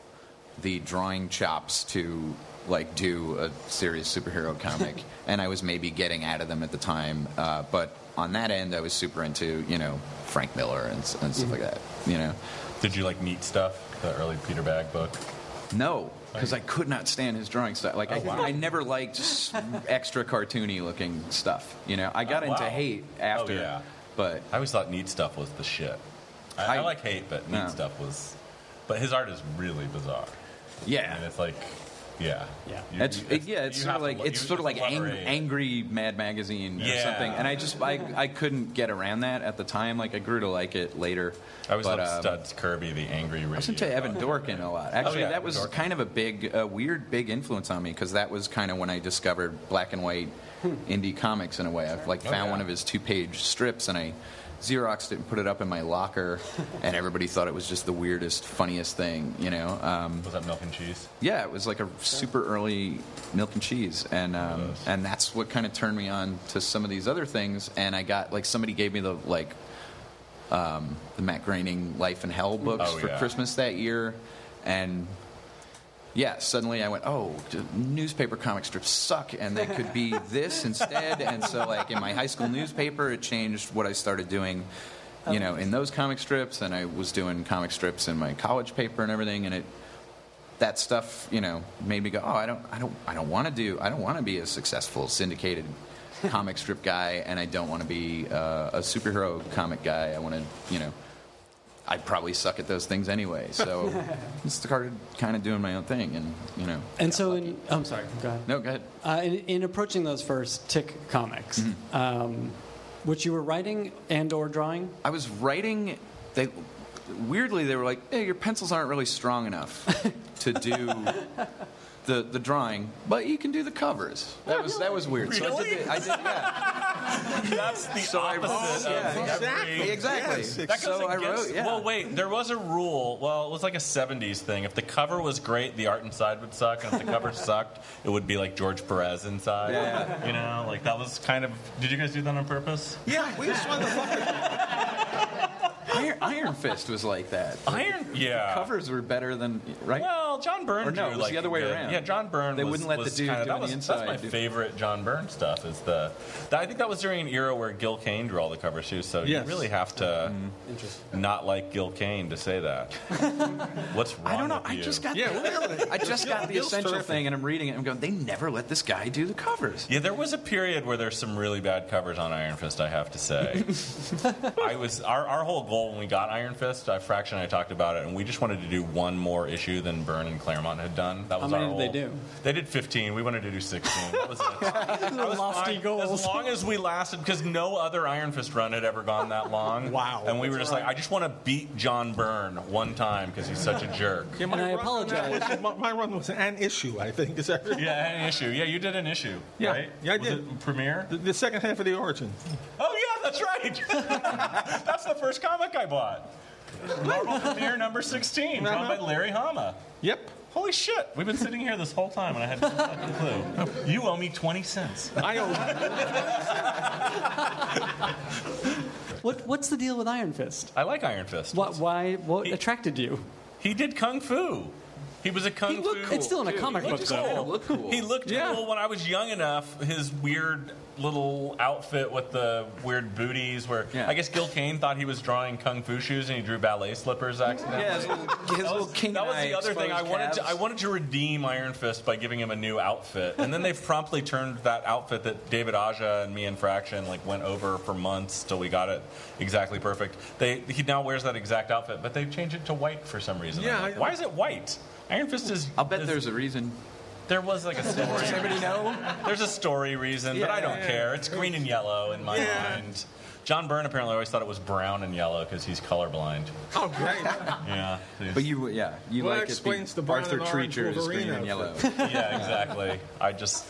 the drawing chops to, like, do a serious superhero comic. And I was maybe getting out of them at the time. But on that end, I was super into, you know, Frank Miller and stuff like that, you know. Did you, like, Neat Stuff, the early Peter Bagg book? No, because I could not stand his drawing style. Like, I never liked extra cartoony-looking stuff, you know. I got into Hate after, but I always thought Neat Stuff was the shit. I like Hate, but Neat Stuff was... But his art is really bizarre. Yeah. I mean, it's like... Yeah. It's sort of like angry Mad Magazine or something. And I couldn't get around that at the time. Like, I grew to like it later. I always loved Studs Kirby, the angry radio. I was into Evan Dorkin a lot. Actually, that was kind of a big, weird, big influence on me, because that was kind of when I discovered black and white indie comics in a way. I found one of his 2-page strips, and I Xeroxed it and put it up in my locker, and everybody thought it was just the weirdest, funniest thing, you know. Was that Milk and Cheese? Yeah, it was like a super early Milk and Cheese, and that's what kind of turned me on to some of these other things. And I got, like, somebody gave me the, like, the Matt Groening Life and Hell books for Christmas that year, and suddenly I went, oh, newspaper comic strips suck, and they could be this instead. And so, like, in my high school newspaper, it changed what I started doing, you know, in those comic strips. And I was doing comic strips in my college paper and everything. And that stuff, you know, made me go, oh, I don't want to be a successful syndicated comic strip guy, and I don't want to be a superhero comic guy. I want to, you know. I probably suck at those things anyway, so I started kind of doing my own thing, and, you know. And so, I'm sorry, go ahead. No, go ahead. In approaching those first Tick comics, which you were writing and/or drawing? I was writing. Weirdly, they were like, "Hey, your pencils aren't really strong enough to do." The drawing, but you can do the covers. That was weird. Really? So I did. That's the opposite. Exactly. Yes, so I wrote. Yeah. Well, wait. There was a rule. Well, it was like a '70s thing. If the cover was great, the art inside would suck, and if the cover sucked, it would be like George Perez inside. Yeah. You know, like that was kind of. Did you guys do that on purpose? Yeah, we just wanted the fucker. Iron Fist was like that. The covers were better than right. Well, Well, John Byrne drew, it was like the other way around. Yeah, John Byrne. They wouldn't let the dude do the inside. That's my favorite John Byrne stuff. Is the I think that was during an era where Gil Kane drew all the covers too. So you really have to not like Gil Kane to say that. What's wrong? I don't know. With you? I just got the essential thing, and I'm reading it. And I'm going, they never let this guy do the covers. Yeah, there was a period where there's some really bad covers on Iron Fist. I have to say, I was our whole goal when we got Iron Fist. Fraction and I talked about it, and we just wanted to do one more issue than Byrne and Claremont had done. That was our goal. How many did they do? They did 15. We wanted to do 16. That was lofty goals. As long as we lasted, because no other Iron Fist run had ever gone that long. Wow. And we were just like, I just want to beat John Byrne one time because he's such a jerk. Yeah, and I apologize. My run was an issue, I think. Is that right? Yeah, an issue. Yeah, you did an issue, right? Yeah, I did. Was it premiere? The second half of the origin. Oh, yeah, that's right. That's the first comic I bought. Marvel Premiere number 16, drawn by Larry Hama. Yep. Holy shit! We've been sitting here this whole time, and I had no fucking clue. You owe me 20 cents. I owe. What's the deal with Iron Fist? I like Iron Fist. What attracted you? He did kung fu. He was a kung fu. Cool. It's still in a comic book, though. Cool. He looked cool when I was young enough. His weird little outfit with the weird booties where I guess Gil Kane thought he was drawing kung fu shoes and he drew ballet slippers accidentally. Yeah, his little king that was the other thing. I wanted to redeem Iron Fist by giving him a new outfit, and then they've promptly turned that outfit that David Aja and me and Fraction like went over for months till we got it exactly perfect. He now wears that exact outfit, but they've changed it to white for some reason. Yeah, why is it white? Iron Fist is... I'll bet there's a reason. There was like a story. Does anybody know? There's a story reason, but I don't care. It's green and yellow in my mind. John Byrne apparently always thought it was brown and yellow because he's colorblind. Oh, great. Yeah. But you like explains it. The Arthur Treacher is green and yellow. Yeah, exactly. I just,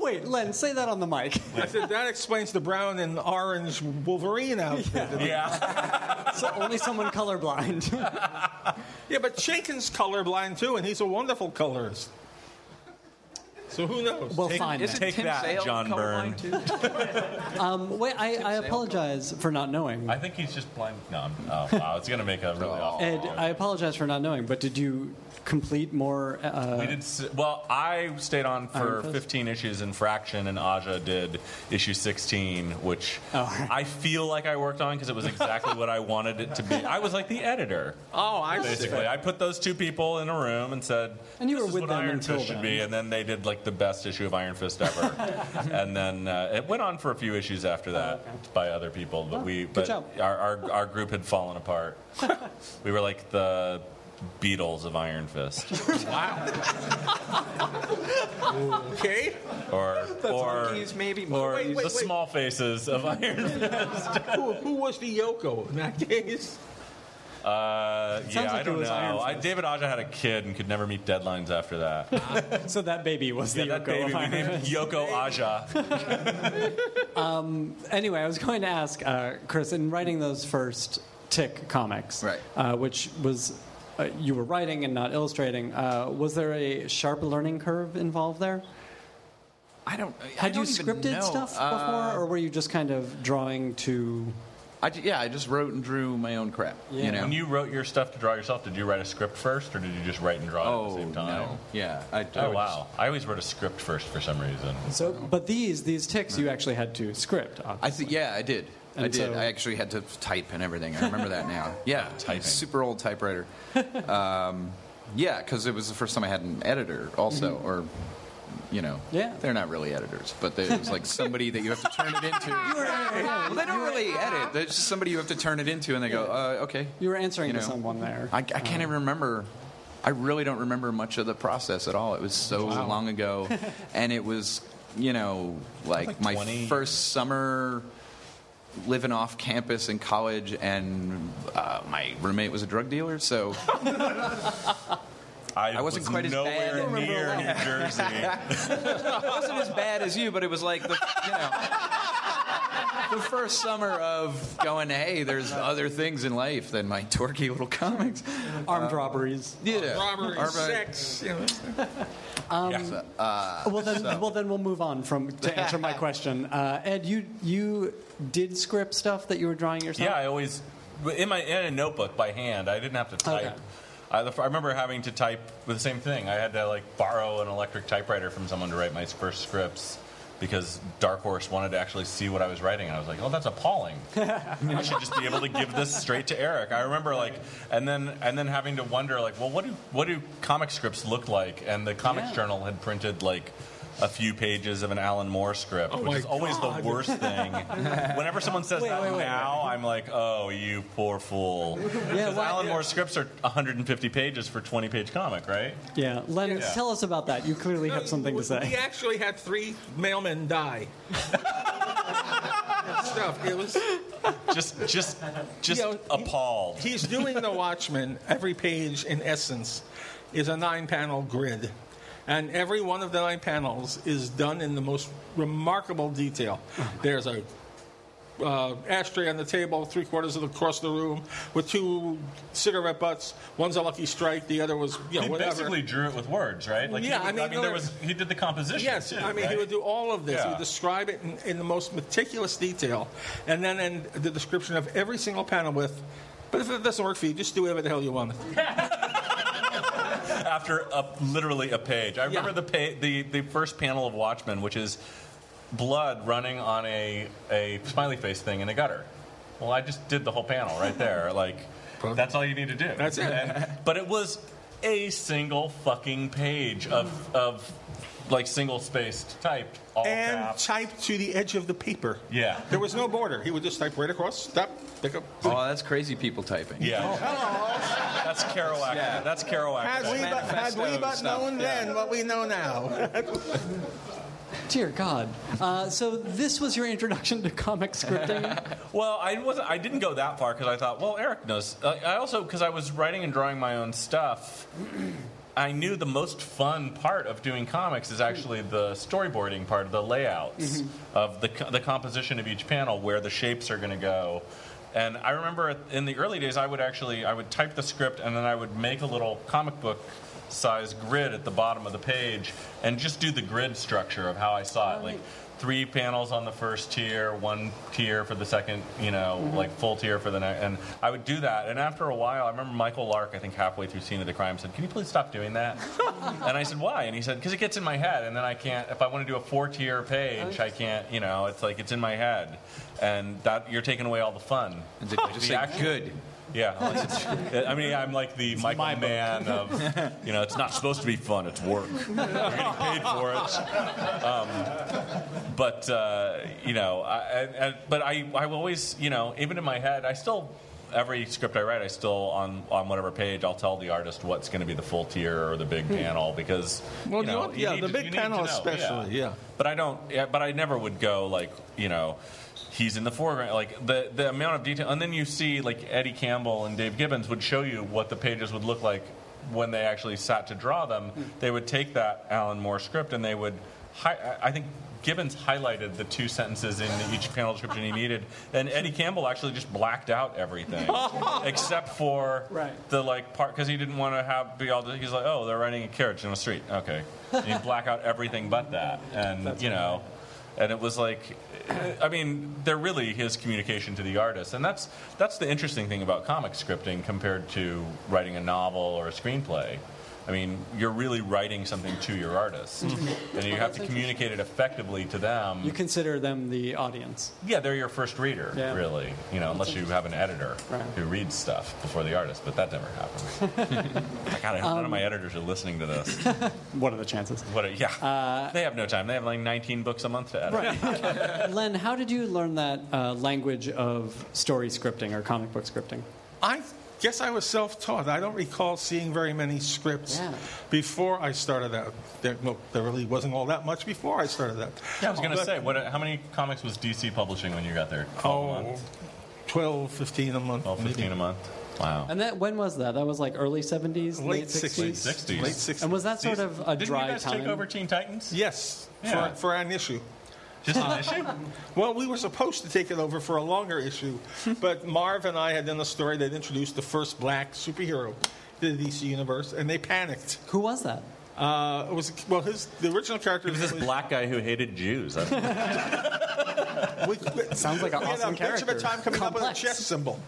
Wait, Len, say that on the mic. I said, that explains the brown and orange Wolverine outfit. Yeah. So only someone colorblind. Yeah, but Chaykin's colorblind, too, and he's a wonderful colorist. So who knows? Well, fine. Take that, John Byrne. Wait, I apologize for not knowing. I think he's just blind. No, it's going to make a really awful. Ed, I apologize for not knowing, but did you complete more? We did. Well, I stayed on for 15 issues in Fraction, and Aja did issue 16, which I feel like I worked on because it was exactly what I wanted it to be. I was like the editor. Oh, I see. Basically, I put those two people in a room and said, and you were with them Iron Fist should be, and then they did like the best issue of Iron Fist ever. And then it went on for a few issues after that by other people, but our group had fallen apart. We were like the Beatles of Iron Fist. Wow. Okay. Or monkeys, maybe. Or the small faces of Iron Fist. Who was the Yoko in that case? I don't know. David Aja had a kid and could never meet deadlines after that. So that baby was the Yoko. Baby, we named Yoko Aja. Anyway, I was going to ask, Chris, in writing those first Tick comics, right. Which was you were writing and not illustrating, was there a sharp learning curve involved there? Had you scripted stuff before, or were you just kind of drawing to... I just wrote and drew my own crap. Yeah. You know? When you wrote your stuff to draw yourself, did you write a script first, or did you just write and draw it at the same time? No. Yeah. I always wrote a script first for some reason. So, but these ticks, you actually had to script, obviously. I did. I actually had to type and everything. I remember that now. Yeah. Typing. Super old typewriter. Yeah, because it was the first time I had an editor also, or... You know, they're not really editors, but there's like somebody that you have to turn it into. They don't really edit. There's just somebody you have to turn it into, and they go, okay. You were answering to someone there. I can't even remember. I really don't remember much of the process at all. It was so long ago, and it was, like my first summer living off campus in college, and my roommate was a drug dealer, so... I wasn't quite as bad. Nowhere near New Jersey. I wasn't as bad as you, but it was like the first summer of going, hey, there's other things in life than my dorky little comics. Armed robberies. Yeah. Robberies, sex. Well, then we'll move on to answer my question. Ed, you did script stuff that you were drawing yourself? Yeah, I always, in a notebook by hand. I didn't have to type. I remember having to type the same thing. I had to borrow an electric typewriter from someone to write my first scripts because Dark Horse wanted to actually see what I was writing. And I was like, oh, that's appalling. I should just be able to give this straight to Eric. I remember and then having to wonder what do comic scripts look like? And the Comics Journal had printed a few pages of an Alan Moore script, which is always the worst thing. Whenever someone says wait. I'm like, oh, you poor fool. Alan Moore scripts are 150 pages for a 20-page comic, right? Yeah. Len, tell us about that. You clearly have something to say. We actually had 3 mailmen die. Stuff. It was just appalled. He's doing the Watchmen. Every page, in essence, is a 9-panel grid. And every one of the 9 panels is done in the most remarkable detail. There's a ashtray on the table, 3/4 of the across the room, with 2 cigarette butts. One's a Lucky Strike, the other was whatever. He basically drew it with words, right? He did the composition. Yes, too, he would do all of this. Yeah. He would describe it in the most meticulous detail, and then in the description of every single panel with. But if it doesn't work for you, just do whatever the hell you want. After literally a page. I remember the first panel of Watchmen, which is blood running on a smiley face thing in a gutter. Well, I just did the whole panel right there. That's all you need to do. That's it. But it was a single fucking page of single-spaced type. Typed to the edge of the paper. Yeah. There was no border. He would just type right across, stop, pick up. Oh, that's crazy people typing. Yeah. Oh. That's Kerouac. Yeah. That's Kerouac. Had we but known then what we know now. Dear God. So this was your introduction to comic scripting? Well, I didn't go that far because I thought, well, Eric knows. I also, because I was writing and drawing my own stuff, I knew the most fun part of doing comics is actually the storyboarding part, the layouts of the composition of each panel, where the shapes are going to go. And I remember in the early days, I would type the script and then I would make a little comic book size grid at the bottom of the page and just do the grid structure of how I saw it, 3 panels on the first tier, 1 tier for the second, full tier for the next. And I would do that. And after a while, I remember Michael Lark, I think halfway through Scene of the Crime, said, can you please stop doing that? And I said, why? And he said, because it gets in my head. And then I can't, if I want to do a 4-tier page, I can't, it's it's in my head. And that you're taking away all the fun. It's just good. Yeah, I'm the Michael Mann of, it's not supposed to be fun, it's work. You're getting paid for it. But I always, even in my head, I still, every script I write, I still, on whatever page, I'll tell the artist what's going to be the full tier or the big panel because, the big panel especially, yeah. But I never would go, he's in the foreground, the amount of detail. And then you see, Eddie Campbell and Dave Gibbons would show you what the pages would look like when they actually sat to draw them. They would take that Alan Moore script and they would, I think Gibbons highlighted the 2 sentences in each panel description he needed. And Eddie Campbell actually just blacked out everything except for the, part, because he didn't want to he's like, oh, they're riding a carriage in the street. Okay. And he'd black out everything but that. And, and it was they're really his communication to the artist. And that's the interesting thing about comic scripting compared to writing a novel or a screenplay. You're really writing something to your artist. And you have to communicate it effectively to them. You consider them the audience. Yeah, they're your first reader, really. Unless you have an editor who reads stuff before the artist. But that never happens. God, I hope none of my editors are listening to this. What are the chances? They have no time. They have 19 books a month to edit. Right. Len, how did you learn that language of story scripting or comic book scripting? I guess I was self-taught. I don't recall seeing very many scripts before I started out. There really wasn't all that much before I started out. Yeah, I was going to say, how many comics was DC publishing when you got there? 12, 15 a month. 12, 15 a month. Wow. And when was that? That was early 70s, late 60s? Late 60s. And was that sort of a dry time? Didn't you guys take over Teen Titans? Yes, for an issue. Just an issue? Well, we were supposed to take it over for a longer issue, but Marv and I had done a story that introduced the first black superhero to the DC universe, and they panicked. Who was that? It was the original character. It was this black guy who hated Jews. Sounds like an awesome character. We had a bunch of time coming up with a chess symbol.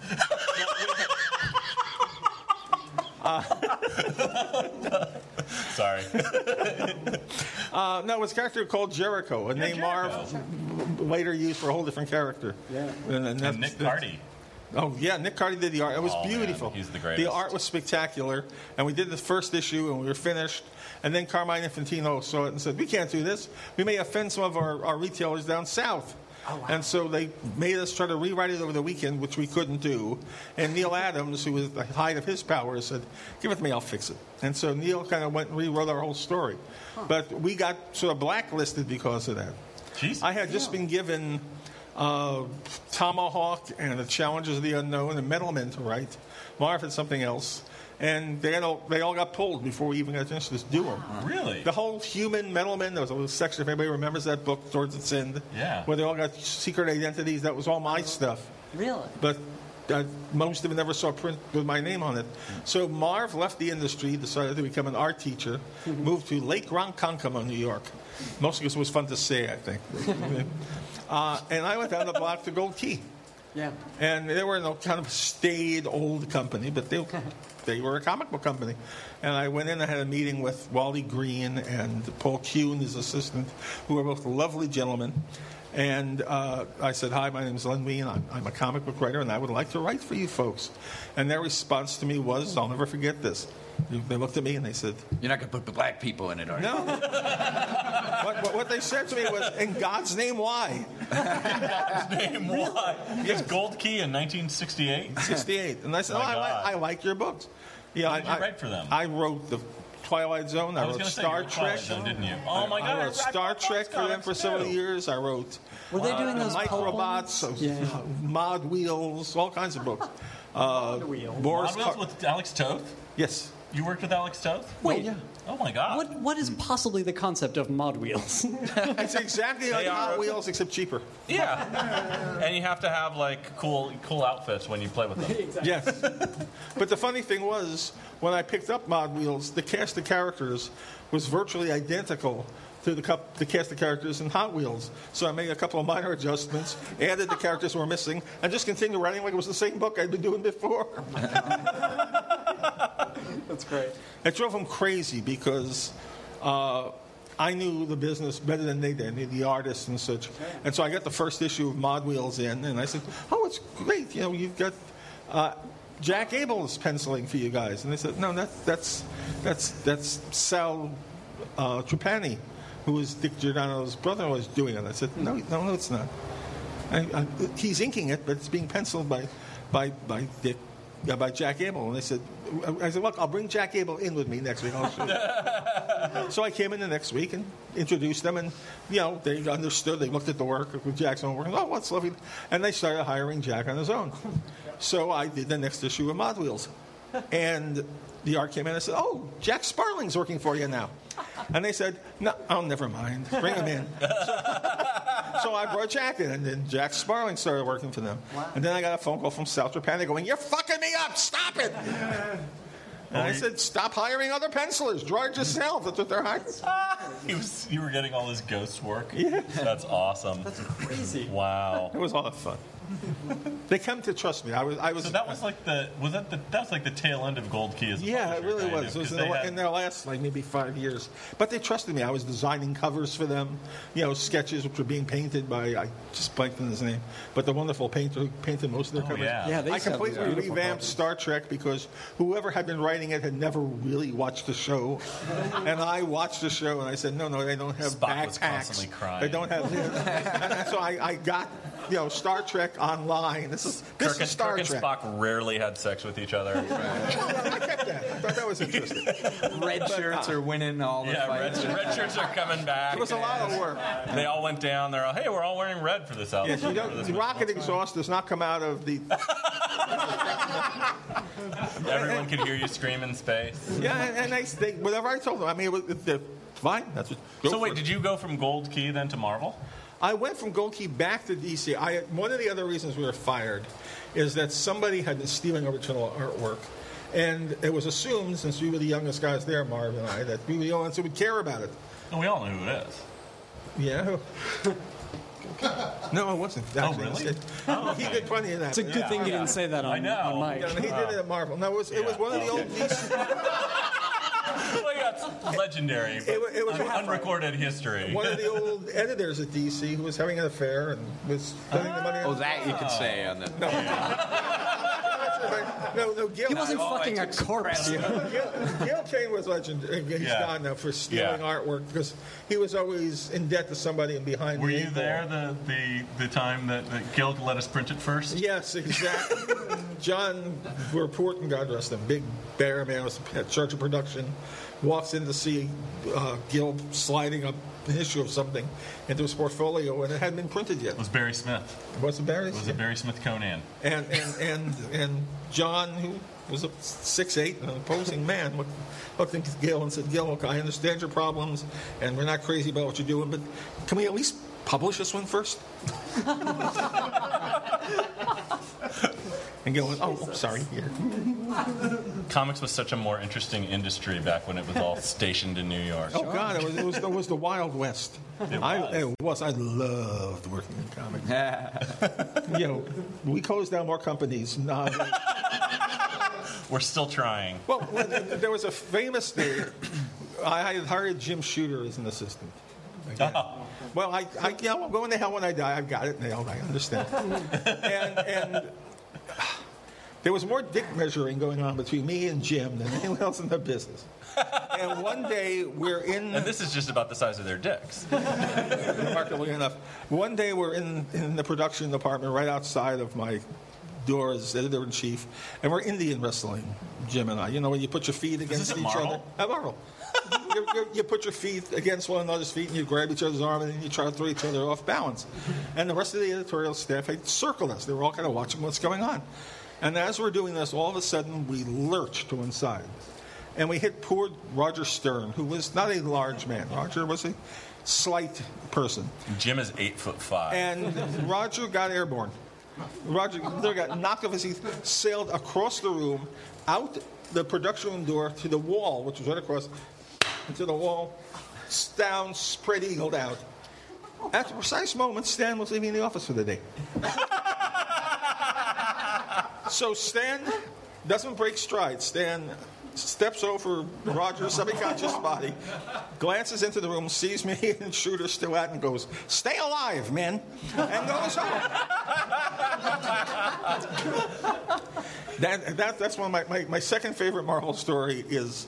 Sorry. No, it's a character called Jericho, a name Marv later used for a whole different character. Yeah. And Nick Carty. Oh, yeah, Nick Carty did the art. It was beautiful. Man, he's the greatest. The art was spectacular. And we did the first issue, and we were finished. And then Carmine Infantino saw it and said, we can't do this. We may offend some of our retailers down south. Oh, wow. And so they made us try to rewrite it over the weekend, which we couldn't do. And Neil Adams, who was at the height of his powers, said, give it to me, I'll fix it. And so Neil kind of went and rewrote our whole story. Huh. But we got sort of blacklisted because of that. Jeez. I had just been given Tomahawk and The Challenges of the Unknown and Metal Men to write. Marv had something else. And they all got pulled before we even got a chance to do them. Wow. Really? The whole human Metal Men, there was a little section, if anybody remembers that book, Swords and Sin, where they all got secret identities. That was all my stuff. Really? But most of them never saw print with my name on it. So Marv left the industry, decided to become an art teacher, moved to Lake Ronkonkoma, New York. Mostly because it was fun to say, I think. And I went down the block to Gold Key. Yeah. And they were kind of staid old company, but they were a comic book company. And I went in and had a meeting with Wally Green and Paul Kuhn, his assistant, who were both lovely gentlemen. And I said, hi, my name is Len Wein. I'm a comic book writer, and I would like to write for you folks. And their response to me was, I'll never forget this. They looked at me and they said, you're not going to put black people in it, are you? No. What they said to me was, in God's name, why? In God's name, why? Yes. Gold Key in 1968. 68. And I said, I like your books. Yeah, what did you write for them? I wrote The Twilight Zone. I wrote Star Trek. Zone, didn't you? Oh, my God. I wrote Star Trek for them for several years. I wrote Were they doing those Microbots, Mod Wheels, all kinds of books. Mod Wheels with Alex Toth? Yes. You worked with Alex Toth? Wait. Yeah. Oh, my God. What is possibly the concept of Mod Wheels? It's exactly like Hot Wheels, except cheaper. Yeah. And you have to have, like, cool outfits when you play with them. Exactly. Yes. But the funny thing was, when I picked up Mod Wheels, the cast of characters was virtually identical to the cast of characters in Hot Wheels. So I made a couple of minor adjustments, added the characters who were missing, and just continued writing like it was the same book I'd been doing before. Oh my God. That's great. It drove them crazy because I knew the business better than they did. I knew the artists and such. And so I got the first issue of Mod Wheels in, and I said, oh, it's great. You know, you've got Jack Abel is penciling for you guys. And they said, no, that's Sal Trapani, who was Dick Giordano's brother, was doing it. I said, no, it's not. He's inking it, but it's being penciled by Jack Abel. And they said, I said, look, I'll bring Jack Abel in with me next week. I'll show you. So I came in the next week and introduced them, and they understood. They looked at the work with Jack's own work. Oh, what's lovely! And they started hiring Jack on his own. So I did the next issue of Mod Wheels, and the art came in and said, oh, Jack Sparling's working for you now. And they said, no, oh, never mind. Bring him in. So I brought Jack in, and then Jack Sparling started working for them. Wow. And then I got a phone call from South Japan going, you're fucking me up. Stop it. And I said, stop hiring other pencilers. Draw it yourself. That's what they're hiring. You were getting all this ghost work? Yeah. That's awesome. That's crazy. Wow. It was a lot of fun. They come to trust me. I was. So that was like the tail end of Gold Key as a publisher, it really was. It was in their last maybe 5 years, but they trusted me. I was designing covers for them, sketches which were being painted by I just blanked on his name, but the wonderful painter who painted most of their covers. Yeah, I completely revamped Star Trek because whoever had been writing it had never really watched the show, and I watched the show and I said no, they don't have Spot backpacks. Was constantly crying. They don't have. And so I got Star Trek online. This is Star Trek. Kirk and Spock rarely had sex with each other. I kept that. I thought that was interesting. Red shirts are winning all the fights. Red shirts are coming back. It was a lot of work. They all went down. They're all, hey, we're all wearing red for this album. Yes, rocket exhaust does not come out of the... Everyone could hear you scream in space. Yeah, and they whatever I told them. I mean, it was fine. That's what, so wait, did you go from Gold Key then to Marvel? I went from Gold Key back to DC. One of the other reasons we were fired is that somebody had been stealing original artwork, and it was assumed, since we were the youngest guys there, Marv and I, that we were the only ones who would care about it. And we all know who it is. Yeah. No, I wasn't. Actually. Oh, really? Oh, okay. He did plenty of that. It's a good thing you didn't say that on, I know. On Mike. Yeah, he did it at Marvel. No, it was one of the old pieces. Well, yeah, it's legendary. It was unrecorded history. One of the old editors at DC who was having an affair and was spending the money. Oh, that you could say on that. No. No, Gil. He wasn't fucking a corpse. Gil Kane was legendary. He's gone now for stealing artwork because he was always in debt to somebody and behind. Were you there the time that Gil let us print it first? Yes, exactly. John Porten, God rest him, big bear man, was at Church of Production, walks in to see Gil sliding up an issue of something into his portfolio, and it hadn't been printed yet. It was Barry Smith. It wasn't Barry Smith. It was a Barry Smith Conan. And John, who was a 6'8", an imposing man, looked into Gil and said, Gil, look, I understand your problems, and we're not crazy about what you're doing, but can we at least publish this one first? And Gil went, oh, sorry. Here. Comics was such a more interesting industry back when it was all stationed in New York. Oh, God, it was the Wild West. It was. I loved working in comics. You know, we closed down more companies. We're still trying. Well, there was a famous thing. I had hired Jim Shooter as an assistant. Oh. Well, I'm going to hell when I die. I've got it nailed. I understand. And there was more dick measuring going on between me and Jim than anyone else in the business. And one day we're in... And this is just about the size of their dicks. Remarkably enough. One day we're in the production department right outside of my door as editor-in-chief, and we're Indian wrestling, Jim and I. You know, when you put your feet against each other... At Marvel. You put your feet against one another's feet, and you grab each other's arm, and then you try to throw each other off balance. And the rest of the editorial staff had circled us. They were all kind of watching what's going on. And as we're doing this, all of a sudden, we lurched to one side. And we hit poor Roger Stern, who was not a large man. Roger was a slight person. Jim is 8'5". And Roger got airborne. Roger got knocked off his seat, sailed across the room, out the production room door to the wall, which was right across, into the wall, down, spread-eagled out. At the precise moment, Stan was leaving the office for the day. So Stan doesn't break stride. Stan steps over Roger's semi-conscious body, glances into the room, sees me and Shooter still out, and goes, "Stay alive, men," and goes home. That's one of my second favorite Marvel story is...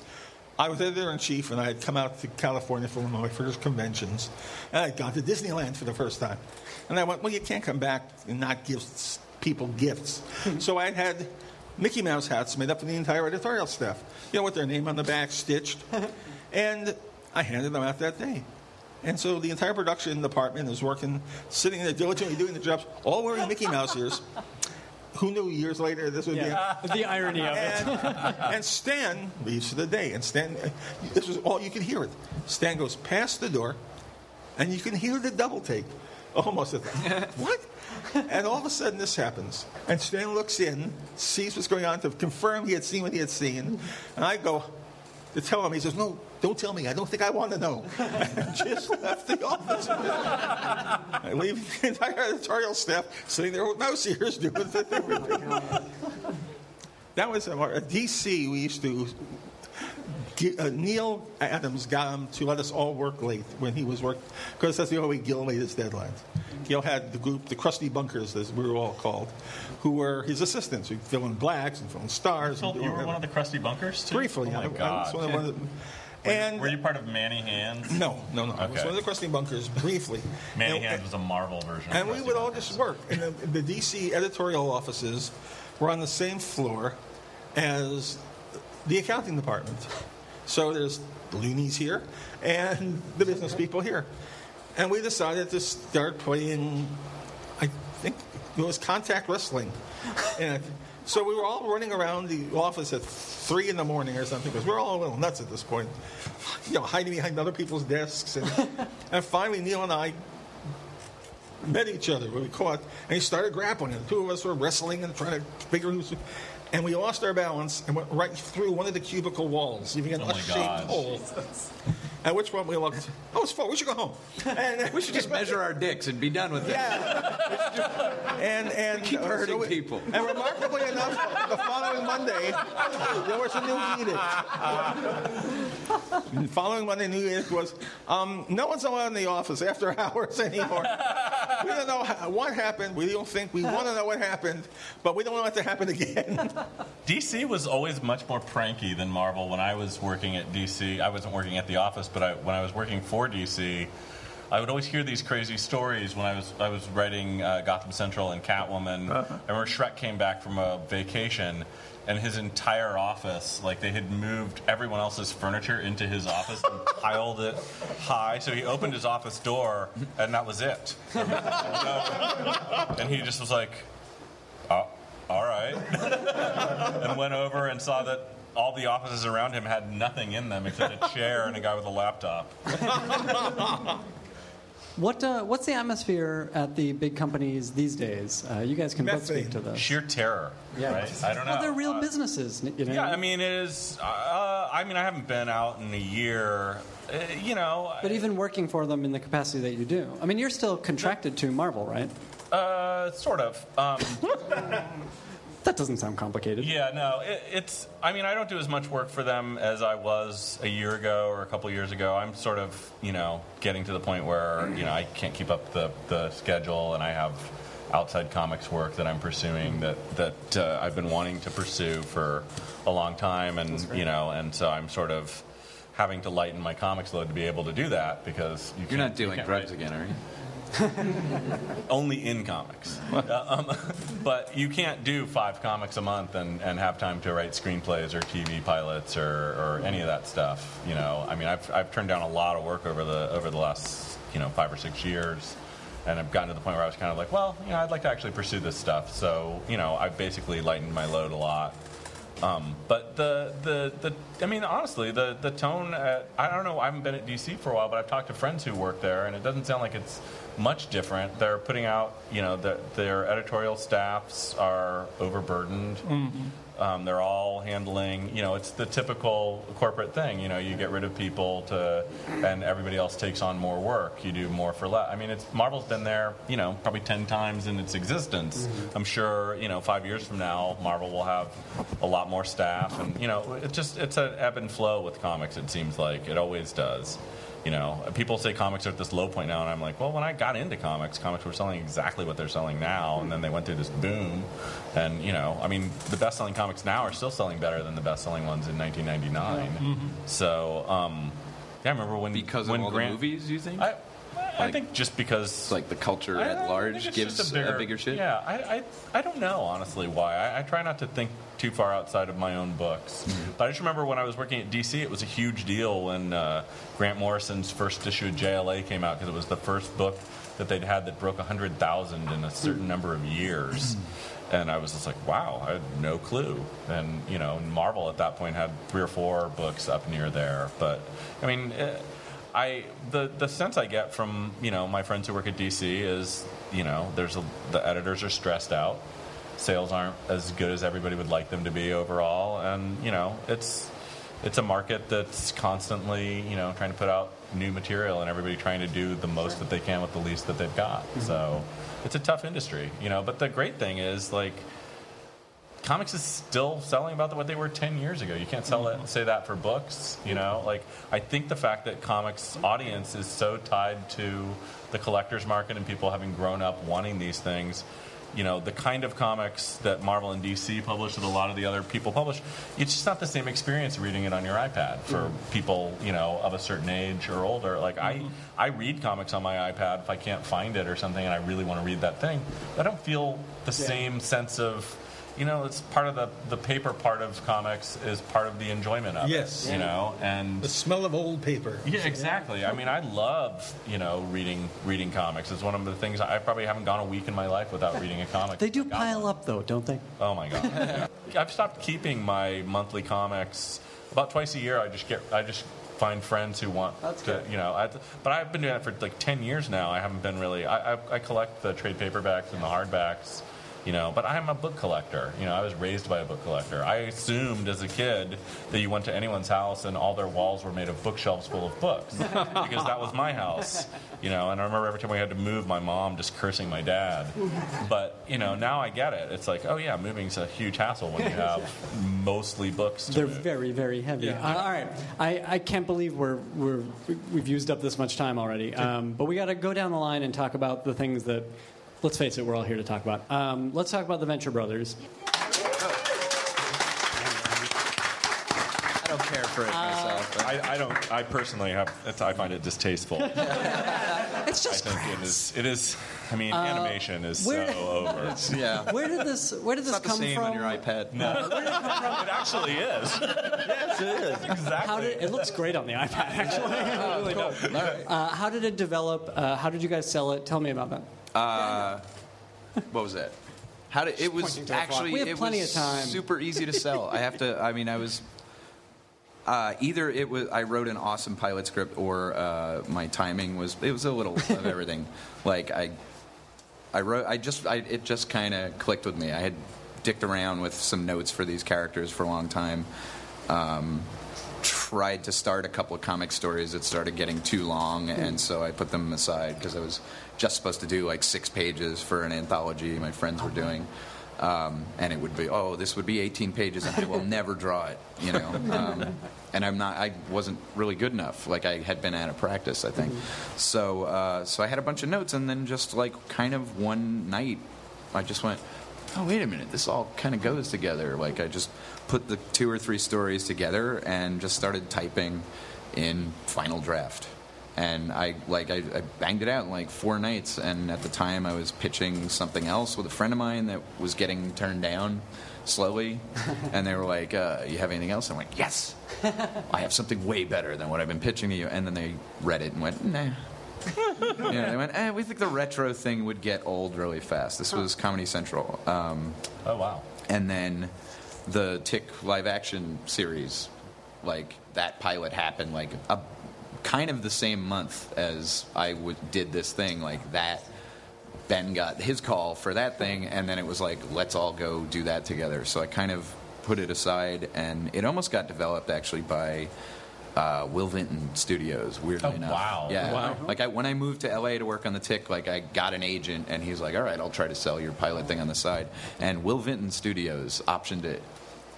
I was editor-in-chief, and I had come out to California for one of my first conventions. And I had gone to Disneyland for the first time. And I went, well, you can't come back and not give people gifts. So I had Mickey Mouse hats made up for the entire editorial staff, with their name on the back, stitched. And I handed them out that day. And so the entire production department is working, sitting there diligently doing the jobs, all wearing Mickey Mouse ears. Who knew years later this would be... The irony of it. And Stan leaves for the day. And Stan... This was all... You could hear it. Stan goes past the door, and you can hear the double take. Almost at the... What? And all of a sudden this happens. And Stan looks in, sees what's going on to confirm he had seen what he had seen. And I go to tell him. He says, no, don't tell me. I don't think I want to know. I just left the office. I leave the entire editorial staff sitting there with mouse ears doing the thing we were doing. That was at DC. We used to... Neil Adams got him to let us all work late when he was working, because that's the only way Gil made his deadlines. Gil had the group, the Krusty Bunkers, as we were all called, who were his assistants, who fill in blacks and fill in stars. You were one of the Krusty Bunkers, too? Briefly, yeah. Oh, my God. Were you part of Manny Hands? No. Okay. I was one of the Krusty Bunkers, briefly. Manny Hands was a Marvel version. And we would all just work. And the DC editorial offices were on the same floor as the accounting department. So there's the loonies here and the business people here. And we decided to start playing, I think it was contact wrestling. And so we were all running around the office at 3 in the morning or something, because we're all a little nuts at this point, hiding behind other people's desks. And finally Neil and I met each other. We caught, and he started grappling. And the two of us were wrestling and trying to figure who's... And we lost our balance and went right through one of the cubicle walls, leaving an S-shaped hole. And which one we loved? Oh, it's 4. We should go home. And we should just measure our dicks and be done with it. Yeah. and we keep hurting people. And remarkably enough, the following Monday, there was a new edict. The following Monday, new edict was, no one's allowed in the office after hours anymore. We don't know what happened. We don't think we want to know what happened, but we don't want it to happen again. DC was always much more pranky than Marvel. When I was working at DC, I wasn't working at the office, but when I was working for DC, I would always hear these crazy stories. When I was writing Gotham Central and Catwoman, uh-huh. I remember Shrek came back from a vacation, and his entire office, like they had moved everyone else's furniture into his office and piled it high. So he opened his office door, and that was it. And he just was like, oh, all right. And went over and saw that all the offices around him had nothing in them except a chair and a guy with a laptop. What's the atmosphere at the big companies these days? You guys can both speak to this. Sheer terror. Yeah, right? I don't know. Well, they're real businesses. You know? Yeah, I mean, it is. I haven't been out in a year. But even working for them in the capacity that you do, I mean, you're still contracted to Marvel, right? Sort of. That doesn't sound complicated. Yeah, no. It's. I mean, I don't do as much work for them as I was a year ago or a couple years ago. I'm sort of, getting to the point where, I can't keep up the schedule, and I have outside comics work that I'm pursuing that I've been wanting to pursue for a long time, and and so I'm sort of having to lighten my comics load to be able to do that because you're not doing drugs again, are you? Only in comics. But you can't do 5 comics a month and have time to write screenplays or TV pilots or any of that stuff. I mean, I've turned down a lot of work over the last 5 or 6 years, and I've gotten to the point where I was kind of like, well, I'd like to actually pursue this stuff. So I've basically lightened my load a lot. But the I mean, honestly, the tone at, I don't know, I haven't been at DC for a while, but I've talked to friends who work there, and it doesn't sound like it's much different. They're putting out, their editorial staffs are overburdened. Mm-hmm. They're all handling, it's the typical corporate thing. You get rid of people and everybody else takes on more work. You do more for less. I mean, Marvel's been there, probably 10 times in its existence. Mm-hmm. I'm sure, 5 years from now, Marvel will have a lot more staff. And, it's an ebb and flow with comics, it seems like. It always does. People say comics are at this low point now, and I'm like, well, when I got into comics, comics were selling exactly what they're selling now, and then they went through this boom, and, I mean, the best-selling comics now are still selling better than the best-selling ones in 1999. Mm-hmm. So, I remember when... Because of all the movies, you think? I think just because... Like the culture at large gives a bigger shit? Yeah, I don't know, honestly, why. I try not to think too far outside of my own books. Mm-hmm. But I just remember when I was working at DC, it was a huge deal when Grant Morrison's first issue of JLA came out, because it was the first book that they'd had that broke 100,000 in a certain number of years. And I was just like, wow, I had no clue. And, Marvel at that point had 3 or 4 books up near there. But, I mean... The sense I get from my friends who work at DC is the editors are stressed out, sales aren't as good as everybody would like them to be overall, and it's a market that's constantly trying to put out new material and everybody trying to do the most that they can with the least that they've got. Mm-hmm. So it's a tough industry, But the great thing is like. Comics is still selling about what they were 10 years ago. You can't say that for books, Like, I think the fact that comics audience is so tied to the collector's market and people having grown up wanting these things, the kind of comics that Marvel and DC publish that a lot of the other people publish, it's just not the same experience reading it on your iPad for people, of a certain age or older. Like, I read comics on my iPad if I can't find it or something and I really want to read that thing. I don't feel the same sense of... it's part of the paper part of comics is part of the enjoyment of it. And the smell of old paper. Yeah, exactly. I mean, I love, reading comics. It's one of the things I probably haven't gone a week in my life without reading a comic. They do pile up, though, don't they? Oh, my God. Yeah. I've stopped keeping my monthly comics. About twice a year, I just find friends who want to, but I've been doing that for, like, 10 years now. I haven't been really... I collect the trade paperbacks and the hardbacks. You know, but I'm a book collector. You know, I was raised by a book collector. I assumed as a kid that you went to anyone's house and all their walls were made of bookshelves full of books because that was my house. You know, and I remember every time we had to move, my mom just cursing my dad. But, you know, now I get it. It's like, oh, yeah, moving's a huge hassle when you have mostly books to move. Very, very heavy. Yeah. All right. I can't believe we've used up this much time already. But we got to go down the line and talk about the things that... Let's face it, we're all here to talk about. Let's talk about the Venture Brothers. I don't care for it myself. But I don't. I personally have. I find it distasteful. It's just crap. It is. I mean, animation is so over. Yeah. Where did this come from? It's not the same on your iPad. No. Where did it come from? It actually is. Yes, it is. Exactly. It looks great on the iPad, actually. Really cool. Does. All right. How did it develop? How did you guys sell it? Tell me about that. What was that? How did it was actually? We have plenty of time. Super easy to sell. I have to. I mean, I was either it was. I wrote an awesome pilot script, or my timing was. It was a little of everything. Like I wrote. It just kind of clicked with me. I had dicked around with some notes for these characters for a long time. Tried to start a couple of comic stories that started getting too long, and so I put them aside because I was just supposed to do like 6 pages for an anthology my friends were doing, and it would be this would be 18 pages and I will never draw it, you know. And I wasn't really good enough. Like I had been out of practice, I think. So I had a bunch of notes, and then just like kind of one night, I just went, oh wait a minute, this all kind of goes together. Like I just put the 2 or 3 stories together and just started typing in Final Draft. And I banged it out in like 4 nights, and at the time I was pitching something else with a friend of mine that was getting turned down slowly, and they were like, you have anything else? I'm like, yes! I have something way better than what I've been pitching to you. And then they read it and went, nah. You know, they went, we think the retro thing would get old really fast. This was Comedy Central. Oh, wow. And then the Tick live action series, like that pilot happened like kind of the same month as I did this thing, like that. Ben got his call for that thing, and then it was like, let's all go do that together. So I kind of put it aside, and it almost got developed actually by Will Vinton Studios, weirdly enough. Wow. Yeah. Wow. Like when I moved to LA to work on the Tick, like I got an agent, and he's like, all right, I'll try to sell your pilot thing on the side. And Will Vinton Studios optioned it.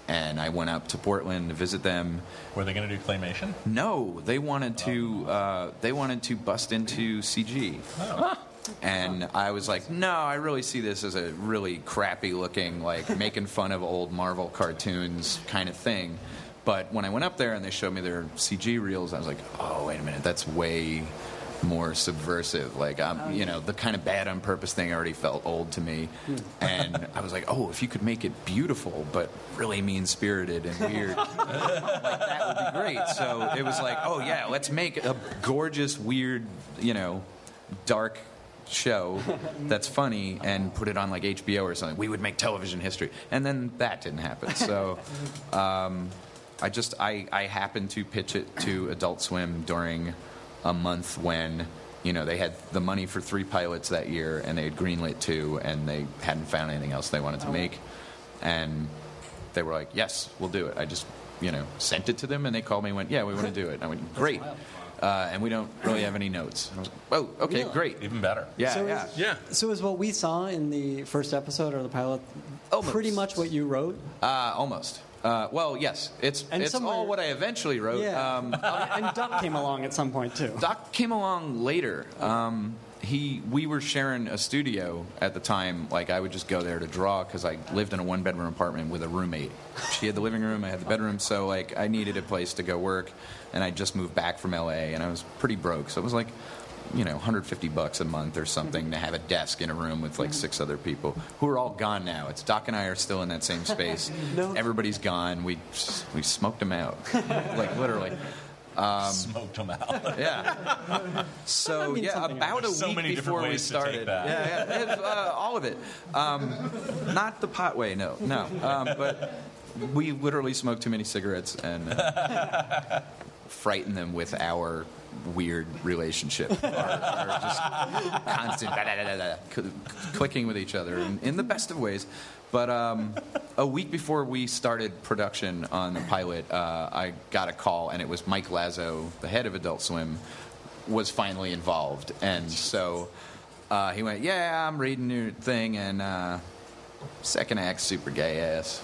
And I went up to Portland to visit them. Were they going to do claymation? No, they wanted to. They wanted to bust into CG. Oh. And I was like, no, I really see this as a really crappy looking, like making fun of old Marvel cartoons kind of thing. But when I went up there and they showed me their CG reels, I was like, oh, wait a minute, that's way more subversive. Like, you know, the kind of bad on purpose thing already felt old to me. And I was like, oh, if you could make it beautiful but really mean-spirited and weird, like, that would be great. So it was like, oh, yeah, let's make a gorgeous, weird, you know, dark show that's funny and put it on, like, HBO or something. We would make television history. And then that didn't happen. So I happened to pitch it to Adult Swim during a month when, you know, they had the money for 3 pilots that year, and they had greenlit 2, and they hadn't found anything else they wanted to make. And they were like, yes, we'll do it. I just, you know, sent it to them, and they called me and went, yeah, we want to do it. And I went, great. And we don't really have any notes. And I was like, oh, okay, really? Great. Even better. Yeah, so yeah. So is what we saw in the first episode or the pilot almost pretty much what you wrote? Almost. Well, yes. It's all what I eventually wrote. Yeah. And Doc came along at some point, too. Doc came along later. We were sharing a studio at the time. Like, I would just go there to draw because I lived in a 1-bedroom apartment with a roommate. She had the living room, I had the bedroom. So, like, I needed a place to go work. And I just moved back from L.A., and I was pretty broke. So it was like, you know, $150 a month or something to have a desk in a room with like 6 other people who are all gone now. It's Doc and I are still in that same space. No. Everybody's gone. We smoked them out, like literally. Smoked them out. Yeah. So yeah, about a week before we started. Yeah, yeah, all of it. Not the pot way, no. But we literally smoked too many cigarettes and. frighten them with our weird relationship, or just constant clicking with each other in the best of ways. But a week before we started production on the pilot, I got a call, and it was Mike Lazo, the head of Adult Swim, was finally involved. And so he went, yeah, I'm reading your thing, and second act's super gay ass.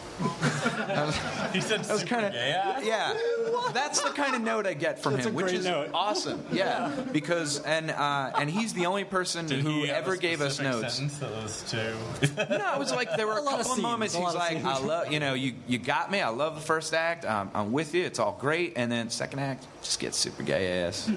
He said super kinda, gay ass? Yeah. That's the kind of note I get from him, which is awesome. Yeah, because and he's the only person who ever gave us notes. No, it was like there were a couple of moments he's like, I love, you know, you got me. I love the first act. I'm with you. It's all great. And then second act, just get super gay ass.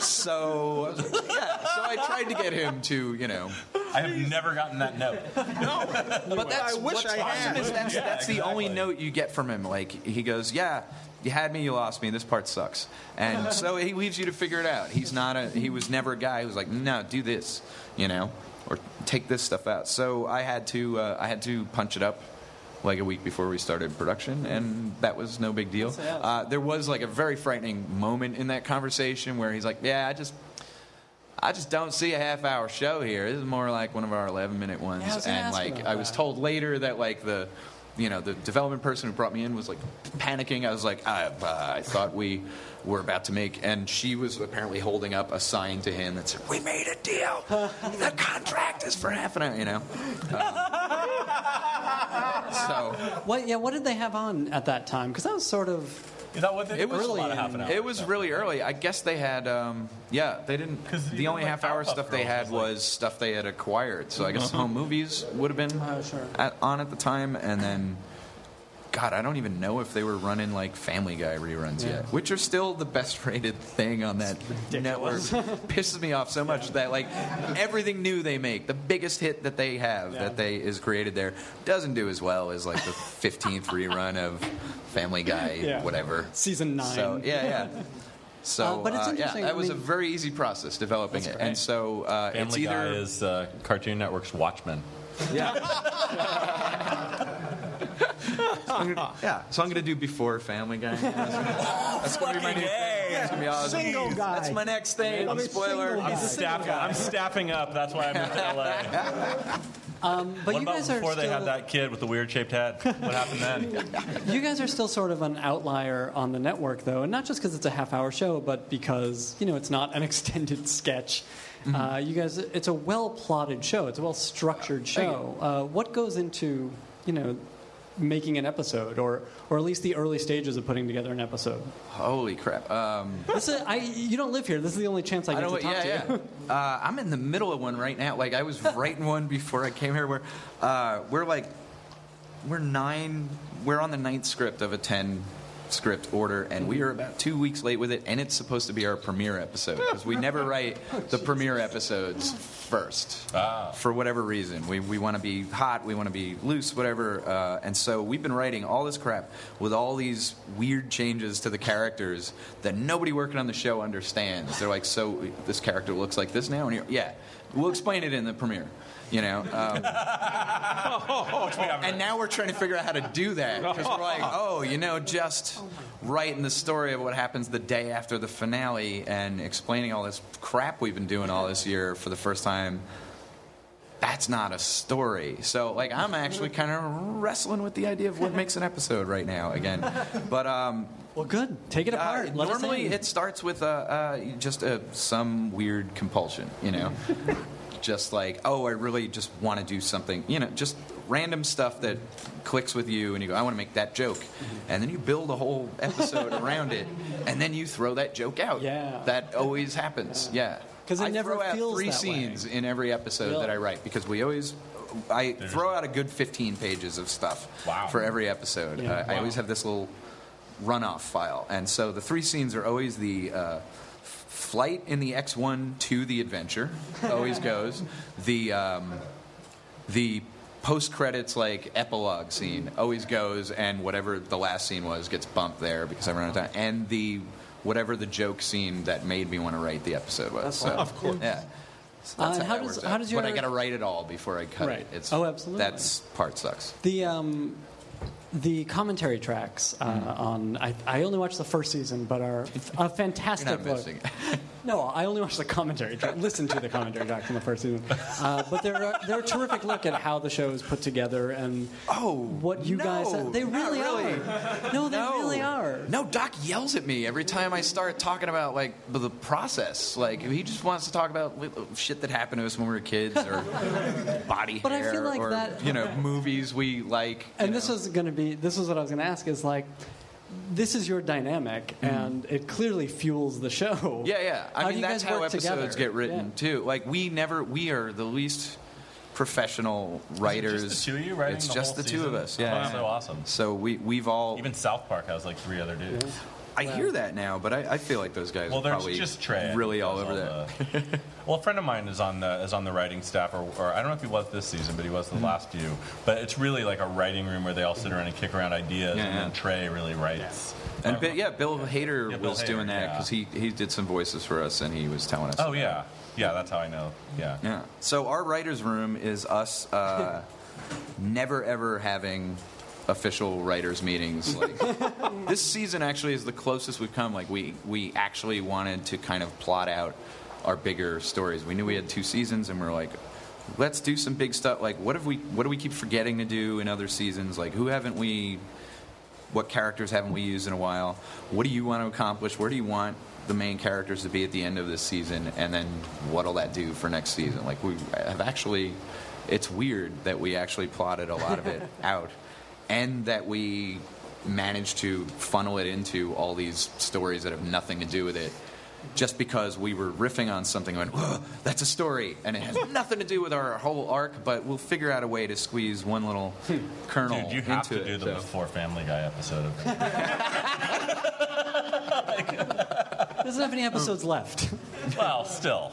So yeah, so I tried to get him to, you know. I have never gotten that note. No, but that's what's awesome is that's the only note you get from him. Like he goes, yeah, you had me, you lost me. This part sucks, and so he leaves you to figure it out. He's not a. He was never a guy who's like, no, do this, you know, or take this stuff out. So I had to punch it up. Like a week before we started production, and that was no big deal. There was like a very frightening moment in that conversation where he's like, "Yeah, I just don't see a half-hour show here. This is more like one of our 11-minute ones." Yeah, and like I was told later that like the, you know, the development person who brought me in was like panicking. I was like, "I thought we were about to make," and she was apparently holding up a sign to him that said, "We made a deal. The contract is for half an hour." You know. What did they have on at that time? Because that was sort of. It was really early. I guess they had. They didn't. The only half-hour stuff they had was stuff they had acquired. So I guess home movies would have been on at the time, and then. God, I don't even know if they were running like Family Guy reruns yet, which are still the best rated thing on that network. Pisses me off so much that like everything new they make, the biggest hit that they have is created there, doesn't do as well as like the 15th rerun of Family Guy, whatever. Season 9. So, So, but it's interesting. That was a very easy process developing it, and so it's either Family Guy is Cartoon Network's Watchmen. Yeah. So I'm going to do Before Family Guy. That's going to be my new thing. That's going to be awesome. Single guy. That's my next thing. Spoiler. I'm staffing up. That's why I'm in LA. But what you about guys before are still... they had that kid with the weird-shaped hat? What happened then? You guys are still sort of an outlier on the network, though, and not just because it's a half-hour show, but because, you know, it's not an extended sketch. Mm-hmm. You guys, it's a well-plotted show. It's a well-structured show. What goes into, you know... making an episode, or at least the early stages of putting together an episode. Holy crap! You don't live here. This is the only chance I get to talk to you. I'm in the middle of one right now. Like I was writing one before I came here. Where we're nine. We're on the 9th script of a 10 script order, and we are about 2 weeks late with it. And it's supposed to be our premiere episode because we never write the premiere episodes first for whatever reason. We want to be hot, we want to be loose, whatever. And so we've been writing all this crap with all these weird changes to the characters that nobody working on the show understands. They're like, so this character looks like this now, and we'll explain it in the premiere. You know, and now we're trying to figure out how to do that because we're like, just writing the story of what happens the day after the finale and explaining all this crap we've been doing all this year for the first time. That's not a story. So, like, I'm actually kind of wrestling with the idea of what makes an episode right now again. But well, good. Take it apart. Normally, it starts with some weird compulsion. You know. Just like, I really just want to do something, you know, just random stuff that clicks with you, and you go, I want to make that joke, and then you build a whole episode around it, and then you throw that joke out. Yeah, that always happens. Yeah, because I never throw out 3 scenes in every episode that I write because we always. I throw out a good 15 pages of stuff for every episode. Yeah. I always have this little runoff file, and so the 3 scenes are always the. Flight in the X-1 to the adventure always goes. The post-credits, like, epilogue scene always goes, and whatever the last scene was gets bumped there because I ran out of time. And the whatever the joke scene that made me want to write the episode was. So, of course. Yeah. So that's how does your... But I got to write it all before I cut it. Absolutely. That part sucks. The The commentary tracks on... I only watched the first season, but are a fantastic look. You're not missing it. No, I only watched the commentary track. Listen to the commentary track from the first season. But they're a terrific look at how the show is put together and what you guys... They really, really are. No, they really are. No, Doc yells at me every time I start talking about, like, the process. Like, he just wants to talk about shit that happened to us when we were kids or body hair I feel like movies we like. And this is going to be... This is what I was going to ask is, like, this is your dynamic, and it clearly fuels the show. Yeah, yeah. I mean, that's how episodes get written, too. Like, we are the least professional writers. It's just the two of you writing the whole season? It's just the two of us. Yeah. That's so awesome. So we've all... Even South Park has, like, three other dudes. Yeah. I hear that now, but I feel like those guys are probably just Trey, really all over that. Well, a friend of mine is on the writing staff, or I don't know if he was this season, but he was the last few. But it's really like a writing room where they all sit around and kick around ideas, and then Trey really writes. And Bill Hader was doing that because he did some voices for us, and he was telling us. Oh yeah, yeah, that's how I know. Yeah, yeah. So our writers' room is us never ever having official writers meetings. Like, this season actually is the closest we've come. Like, we actually wanted to kind of plot out our bigger stories. We knew we had two seasons, and we're like, let's do some big stuff. Like, what do we keep forgetting to do in other seasons? Like, what characters haven't we used in a while? What do you want to accomplish? Where do you want the main characters to be at the end of this season? And then what'll that do for next season? Like, we have actually, it's weird that we actually plotted a lot of it out. And that we managed to funnel it into all these stories that have nothing to do with it, just because we were riffing on something and went, that's a story, and it has nothing to do with our whole arc, but we'll figure out a way to squeeze one little kernel into it. Dude, you have to do the Before Family Guy episode of it. Doesn't have any episodes left. Well, still.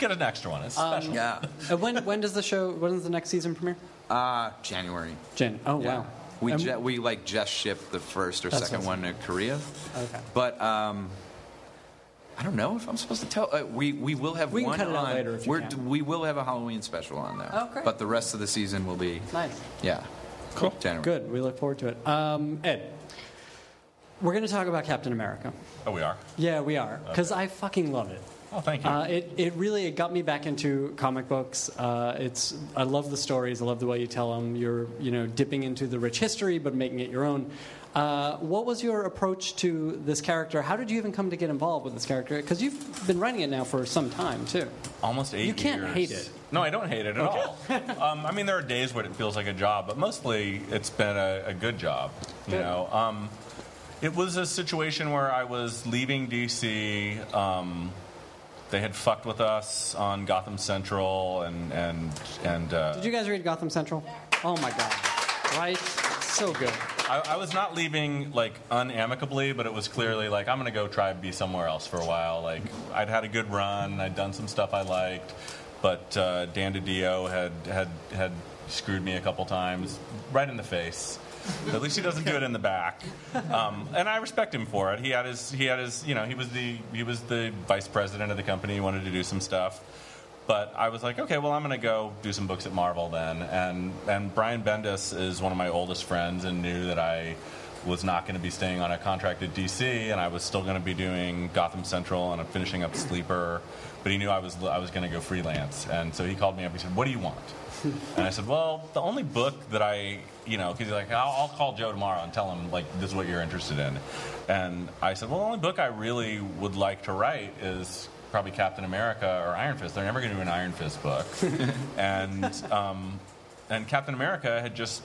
Get an extra one. It's special. Yeah. When does the show? When does the next season premiere? January. Wow. We like just shipped the first or second one to Korea. Okay. But I don't know if I'm supposed to tell. We will have one on. We can cut it out later if you can. We will have a Halloween special on there. Oh, great. But the rest of the season will be nice. Yeah. Cool. January. Good. We look forward to it. Ed. We're going to talk about Captain America. Oh, we are. Yeah, we are. Because I fucking love it. Oh, thank you. It really got me back into comic books. I love the stories. I love the way you tell them. You're dipping into the rich history but making it your own. What was your approach to this character? How did you even come to get involved with this character? Because you've been writing it now for some time too. Almost 8 years. You can't hate it. No, I don't hate it at all. I mean, there are days when it feels like a job, but mostly it's been a good job. You know. It was a situation where I was leaving DC. They had fucked with us on Gotham Central, and did you guys read Gotham Central? Oh my god! Right, so good. I was not leaving like unamicably, but it was clearly like I'm gonna go try and be somewhere else for a while. Like I'd had a good run, I'd done some stuff I liked, but Dan DiDio had screwed me a couple times, right in the face. At least he doesn't do it in the back, and I respect him for it. He had his, he was the vice president of the company. He wanted to do some stuff, but I was like, okay, well, I'm going to go do some books at Marvel then. And Brian Bendis is one of my oldest friends, and knew that I was not going to be staying on a contract at DC, and I was still going to be doing Gotham Central, and I'm finishing up Sleeper. But he knew I was going to go freelance, and so he called me up. He said, "What do you want?" And I said, well, the only book that because he's like, I'll call Joe tomorrow and tell him, like, this is what you're interested in. And I said, well, the only book I really would like to write is probably Captain America or Iron Fist. They're never going to do an Iron Fist book. And Captain America had just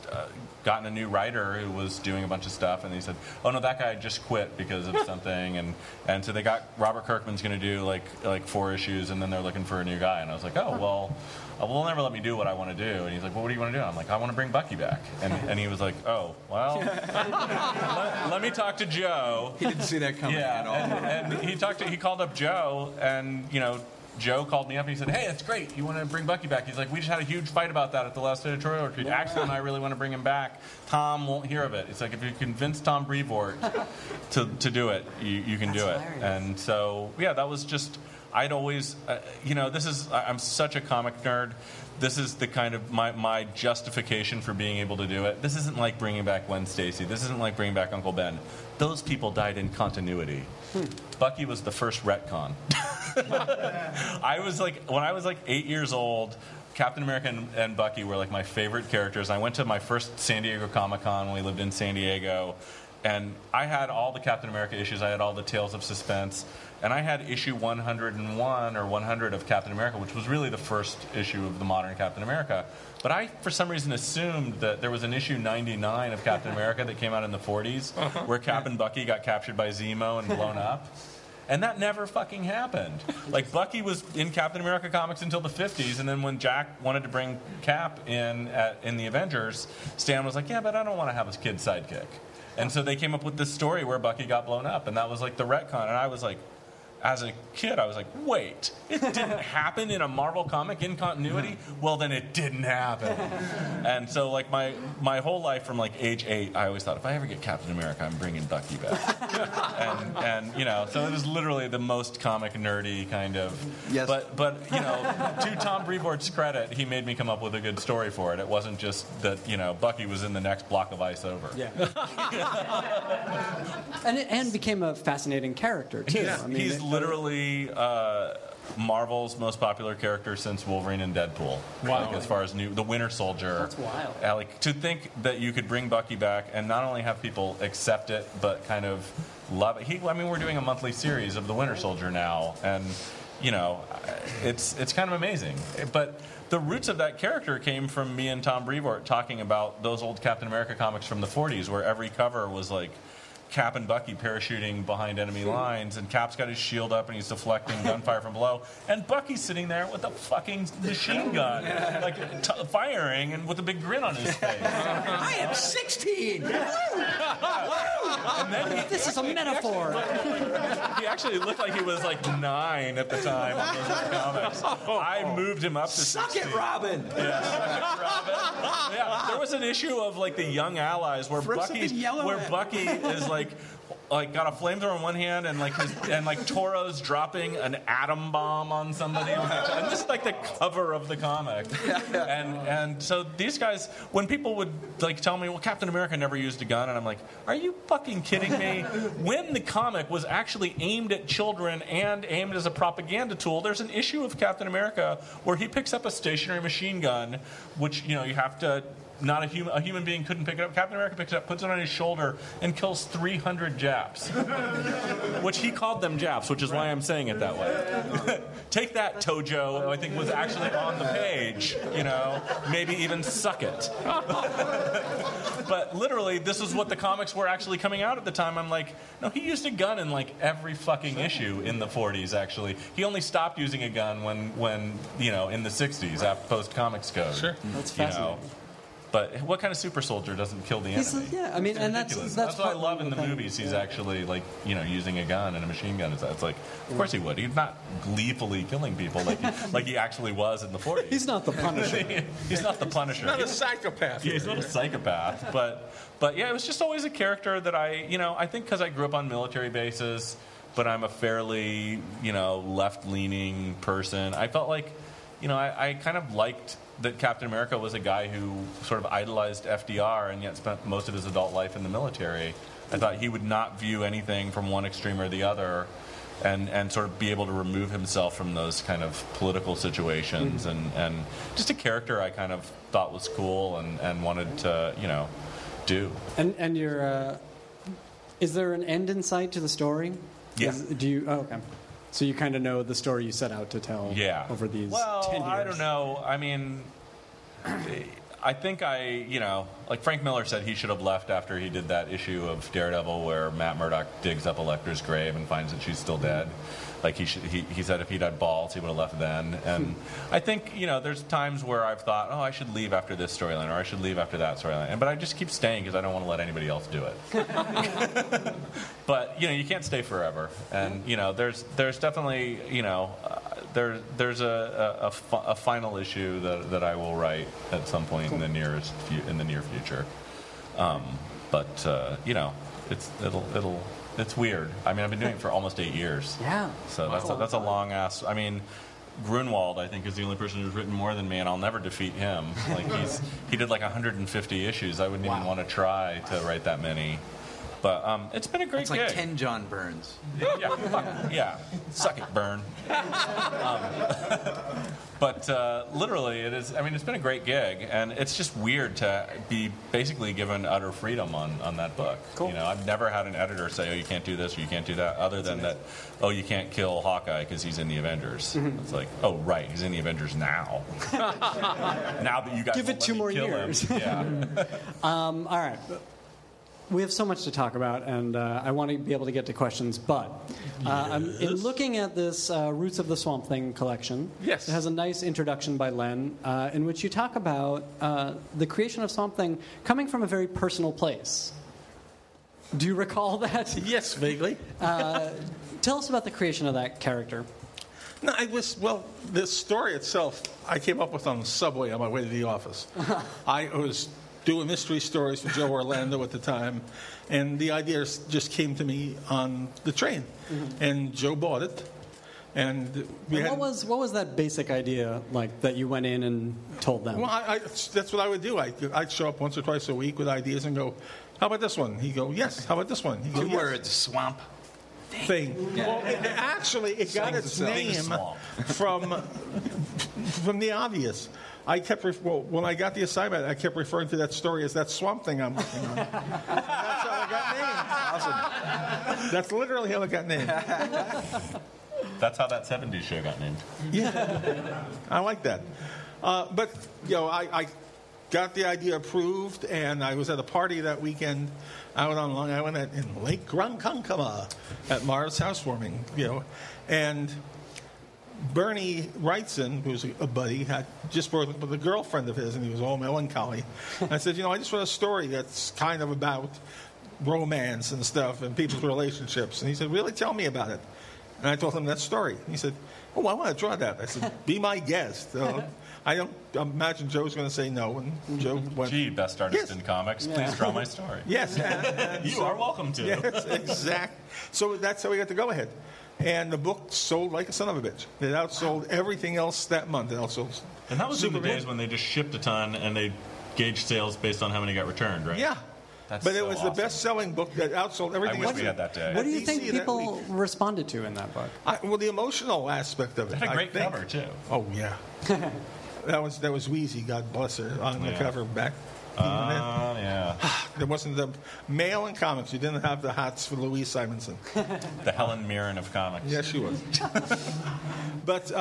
gotten a new writer who was doing a bunch of stuff, and he said, oh, no, that guy just quit because of something. And so they got Robert Kirkman's going to do, like 4 issues, and then they're looking for a new guy. And I was like, oh, well, they'll never let me do what I want to do. And he's like, well, what do you want to do? And I'm like, I want to bring Bucky back. And he was like, oh, well, let me talk to Joe. He didn't see that coming at all. And he called up Joe, and, Joe called me up and he said, hey, that's great. You want to bring Bucky back? He's like, we just had a huge fight about that at the last editorial retreat. Axel and I really want to bring him back. Tom won't hear of it. It's like, if you convince Tom Brevoort to do it, you can do it. Hilarious. And so, yeah, that was just... I'd always, this is, I'm such a comic nerd. This is the kind of my justification for being able to do it. This isn't like bringing back Gwen Stacy. This isn't like bringing back Uncle Ben. Those people died in continuity. Bucky was the first retcon. I was like, when I was like 8 years old, Captain America and Bucky were like my favorite characters. I went to my first San Diego Comic-Con when we lived in San Diego, and I had all the Captain America issues. I had all the Tales of Suspense. And I had issue 101 or 100 of Captain America, which was really the first issue of the modern Captain America. But I, for some reason, assumed that there was an issue 99 of Captain America that came out in the 40s where Cap and Bucky got captured by Zemo and blown up. And that never fucking happened. Like, Bucky was in Captain America comics until the 50s, and then when Jack wanted to bring Cap in the Avengers, Stan was like, yeah, but I don't want to have a kid sidekick. And so they came up with this story where Bucky got blown up, and that was, like, the retcon. And I was like... As a kid, I was like, wait, it didn't happen in a Marvel comic in continuity? Well, then it didn't happen. And so, like, my whole life from, like, age 8, I always thought, if I ever get Captain America, I'm bringing Bucky back. and so it was literally the most comic nerdy kind of. Yes. But to Tom Brevoort's credit, he made me come up with a good story for it. It wasn't just that, Bucky was in the next block of ice over. Yeah. and became a fascinating character, too. Yeah. I mean, he's literally Marvel's most popular character since Wolverine and Deadpool. Wow. Like, as far as the Winter Soldier. That's wild. Like, to think that you could bring Bucky back and not only have people accept it, but kind of love it. We're doing a monthly series of the Winter Soldier now, and it's kind of amazing. But the roots of that character came from me and Tom Brevoort talking about those old Captain America comics from the 40s, where every cover was like Cap and Bucky parachuting behind enemy lines, and Cap's got his shield up and he's deflecting gunfire from below, and Bucky's sitting there with a fucking machine gun firing, and with a big grin on his face. I am 16! And then this is a metaphor. He actually looked like he was like 9 at the time. I moved him up to suck 16. It, Robin! Yeah, suck it, Robin. Yeah, there was an issue of like the Young Allies where Bucky is like got a flamethrower in one hand and like Toro's dropping an atom bomb on somebody, and this is like the cover of the comic. And so these guys, when people would like tell me, well, Captain America never used a gun, and I'm like, are you fucking kidding me? When the comic was actually aimed at children and aimed as a propaganda tool, there's an issue of Captain America where he picks up a stationary machine gun, which you have to. Not a human being couldn't pick it up. Captain America picks it up, puts it on his shoulder, and kills 300 Japs. Which he called them Japs, which is why I'm saying it that way. Take that, Tojo, who I think was actually on the page, maybe even suck it. But literally, this is what the comics were actually coming out at the time. I'm like, no, he used a gun in like every fucking issue in the 40s, actually. He only stopped using a gun when in the 60s, after post-comics code. Sure. That's fascinating. But what kind of super soldier doesn't kill the enemy? Yeah, I mean, and that's what I love in the movies. He's actually like using a gun and a machine gun. It's like, of course he would. He's not gleefully killing people like he actually was in the 40s. He's not the Punisher. He's not the Punisher. He's not a psychopath. Yeah, he's not a psychopath. But yeah, it was just always a character that I think because I grew up on military bases, but I'm a fairly left-leaning person. I felt like I kind of liked that Captain America was a guy who sort of idolized FDR and yet spent most of his adult life in the military. I thought he would not view anything from one extreme or the other and sort of be able to remove himself from those kind of political situations. And just a character I kind of thought was cool and wanted to, do. And your is there an end in sight to the story? Yeah. Okay. So you kind of know the story you set out to tell over these 10 years. Well, I don't know. I mean, I think like Frank Miller said he should have left after he did that issue of Daredevil where Matt Murdock digs up Elektra's grave and finds that she's still dead. Like he said if he'd had balls, he would have left then. And I think, there's times where I've thought, I should leave after this storyline or I should leave after that storyline. But I just keep staying because I don't want to let anybody else do it. But, you can't stay forever. And, there's definitely, there's a final issue that I will write at some point in the near future. But you know, it's weird. I mean, I've been doing it for almost 8 years. Yeah. So that's a long ass. I mean, Grunwald, I think, is the only person who's written more than me, and I'll never defeat him. Like he did like 150 issues. I wouldn't even want to try to write that many. But it's been a great gig. It's like 10 John Burns. Yeah. Suck it, Burn. But literally, it is. I mean, it's been a great gig, and it's just weird to be basically given utter freedom on that book. Cool. You know, I've never had an editor say, "Oh, you can't do this or you can't do that," other than that. Oh, you can't kill Hawkeye because he's in the Avengers. Mm-hmm. It's like, oh, right, he's in the Avengers now. Now that you guys give it 2 more years. Him. Yeah. All right. We have so much to talk about, and I want to be able to get to questions, but in looking at this Roots of the Swamp Thing collection, yes. It has a nice introduction by Len in which you talk about the creation of Swamp Thing coming from a very personal place. Do you recall that? Yes, vaguely. Tell us about the creation of that character. No, it was, the story itself I came up with on the subway on my way to the office. I was doing mystery stories for Joe Orlando at the time, and the idea just came to me on the train, mm-hmm. and Joe bought it. What was that basic idea like that you went in and told them? Well, I that's what I would do. I'd show up once or twice a week with ideas and go, "How about this one?" He'd go, "Yes." "How about this one?" He'd go, "Yes." Words, swamp. Thing. Yeah. Well, it got its name from the obvious. I kept when I got the assignment, I kept referring to that story as that swamp thing I'm working on. That's how I got named. Awesome. That's literally how it got named. That's how that 70s show got named. Yeah, I like that. But you know, I got the idea approved, and I was at a party that weekend out on Long Island in Lake Ronkonkoma at Mara's housewarming. You know, and Bernie Wrightson, who's a buddy, had just broken up with a girlfriend of his, and he was all melancholy. I said, you know, I just wrote a story that's kind of about romance and stuff and people's relationships. And he said, really? Tell me about it. And I told him that story. He said, oh, I want to draw that. I said, be my guest. I don't imagine Joe's going to say no. And Joe went, gee, best artist in comics, please draw my story. Yes. And you are welcome to. Yes, exactly. So that's how we got the go-ahead. And the book sold like a son of a bitch. It outsold everything else that month. It outsold. And that was in the days when they just shipped a ton and they gauged sales based on how many got returned, right? Yeah. It was awesome. The best-selling book that outsold everything else. I wish we had that day. What do you think people responded to in that book? The emotional aspect of it. It had a great cover, too. Oh, yeah. That was Wheezy, God bless her, on the cover back. There wasn't the male in comics. You didn't have the hats for Louise Simonson. The Helen Mirren of comics. Yes, she was. But,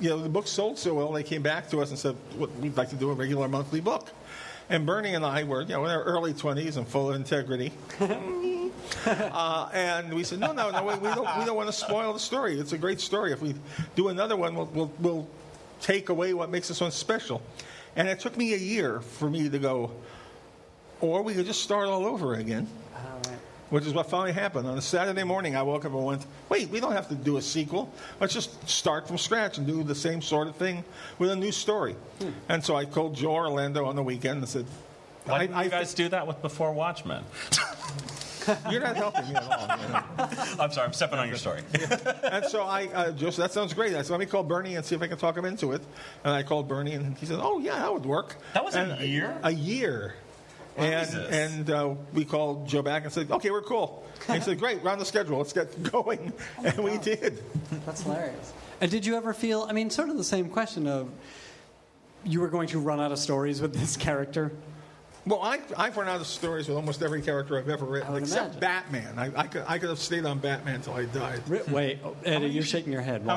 you know, the book sold so well, they came back to us and said, we'd like to do a regular monthly book. And Bernie and I were, you know, in our early 20s and full of integrity. And we said, no, we don't want to spoil the story. It's a great story. If we do another one, we'll take away what makes this one special. And it took me a year for me to go, or we could just start all over again, which is what finally happened. On a Saturday morning, I woke up and went, wait, we don't have to do a sequel. Let's just start from scratch and do the same sort of thing with a new story. Hmm. And so I called Joe Orlando on the weekend and said, why didn't you guys do that with Before Watchmen? You're not helping me at all. You know? I'm sorry, I'm stepping on your story. And so Joe said, that sounds great. I said, let me call Bernie and see if I can talk him into it. And I called Bernie, and he said, oh, yeah, that would work. That was a year? A year. And we called Joe back and said, okay, we're cool. And he said, great, we're on the schedule. Let's get going. We did. That's hilarious. And did you ever feel, I mean, sort of the same question of you were going to run out of stories with this character? Well, I've run out of stories with almost every character I've ever written, except Batman. I could have stayed on Batman until I died. Wait, Eddie, you're shaking your head. Why?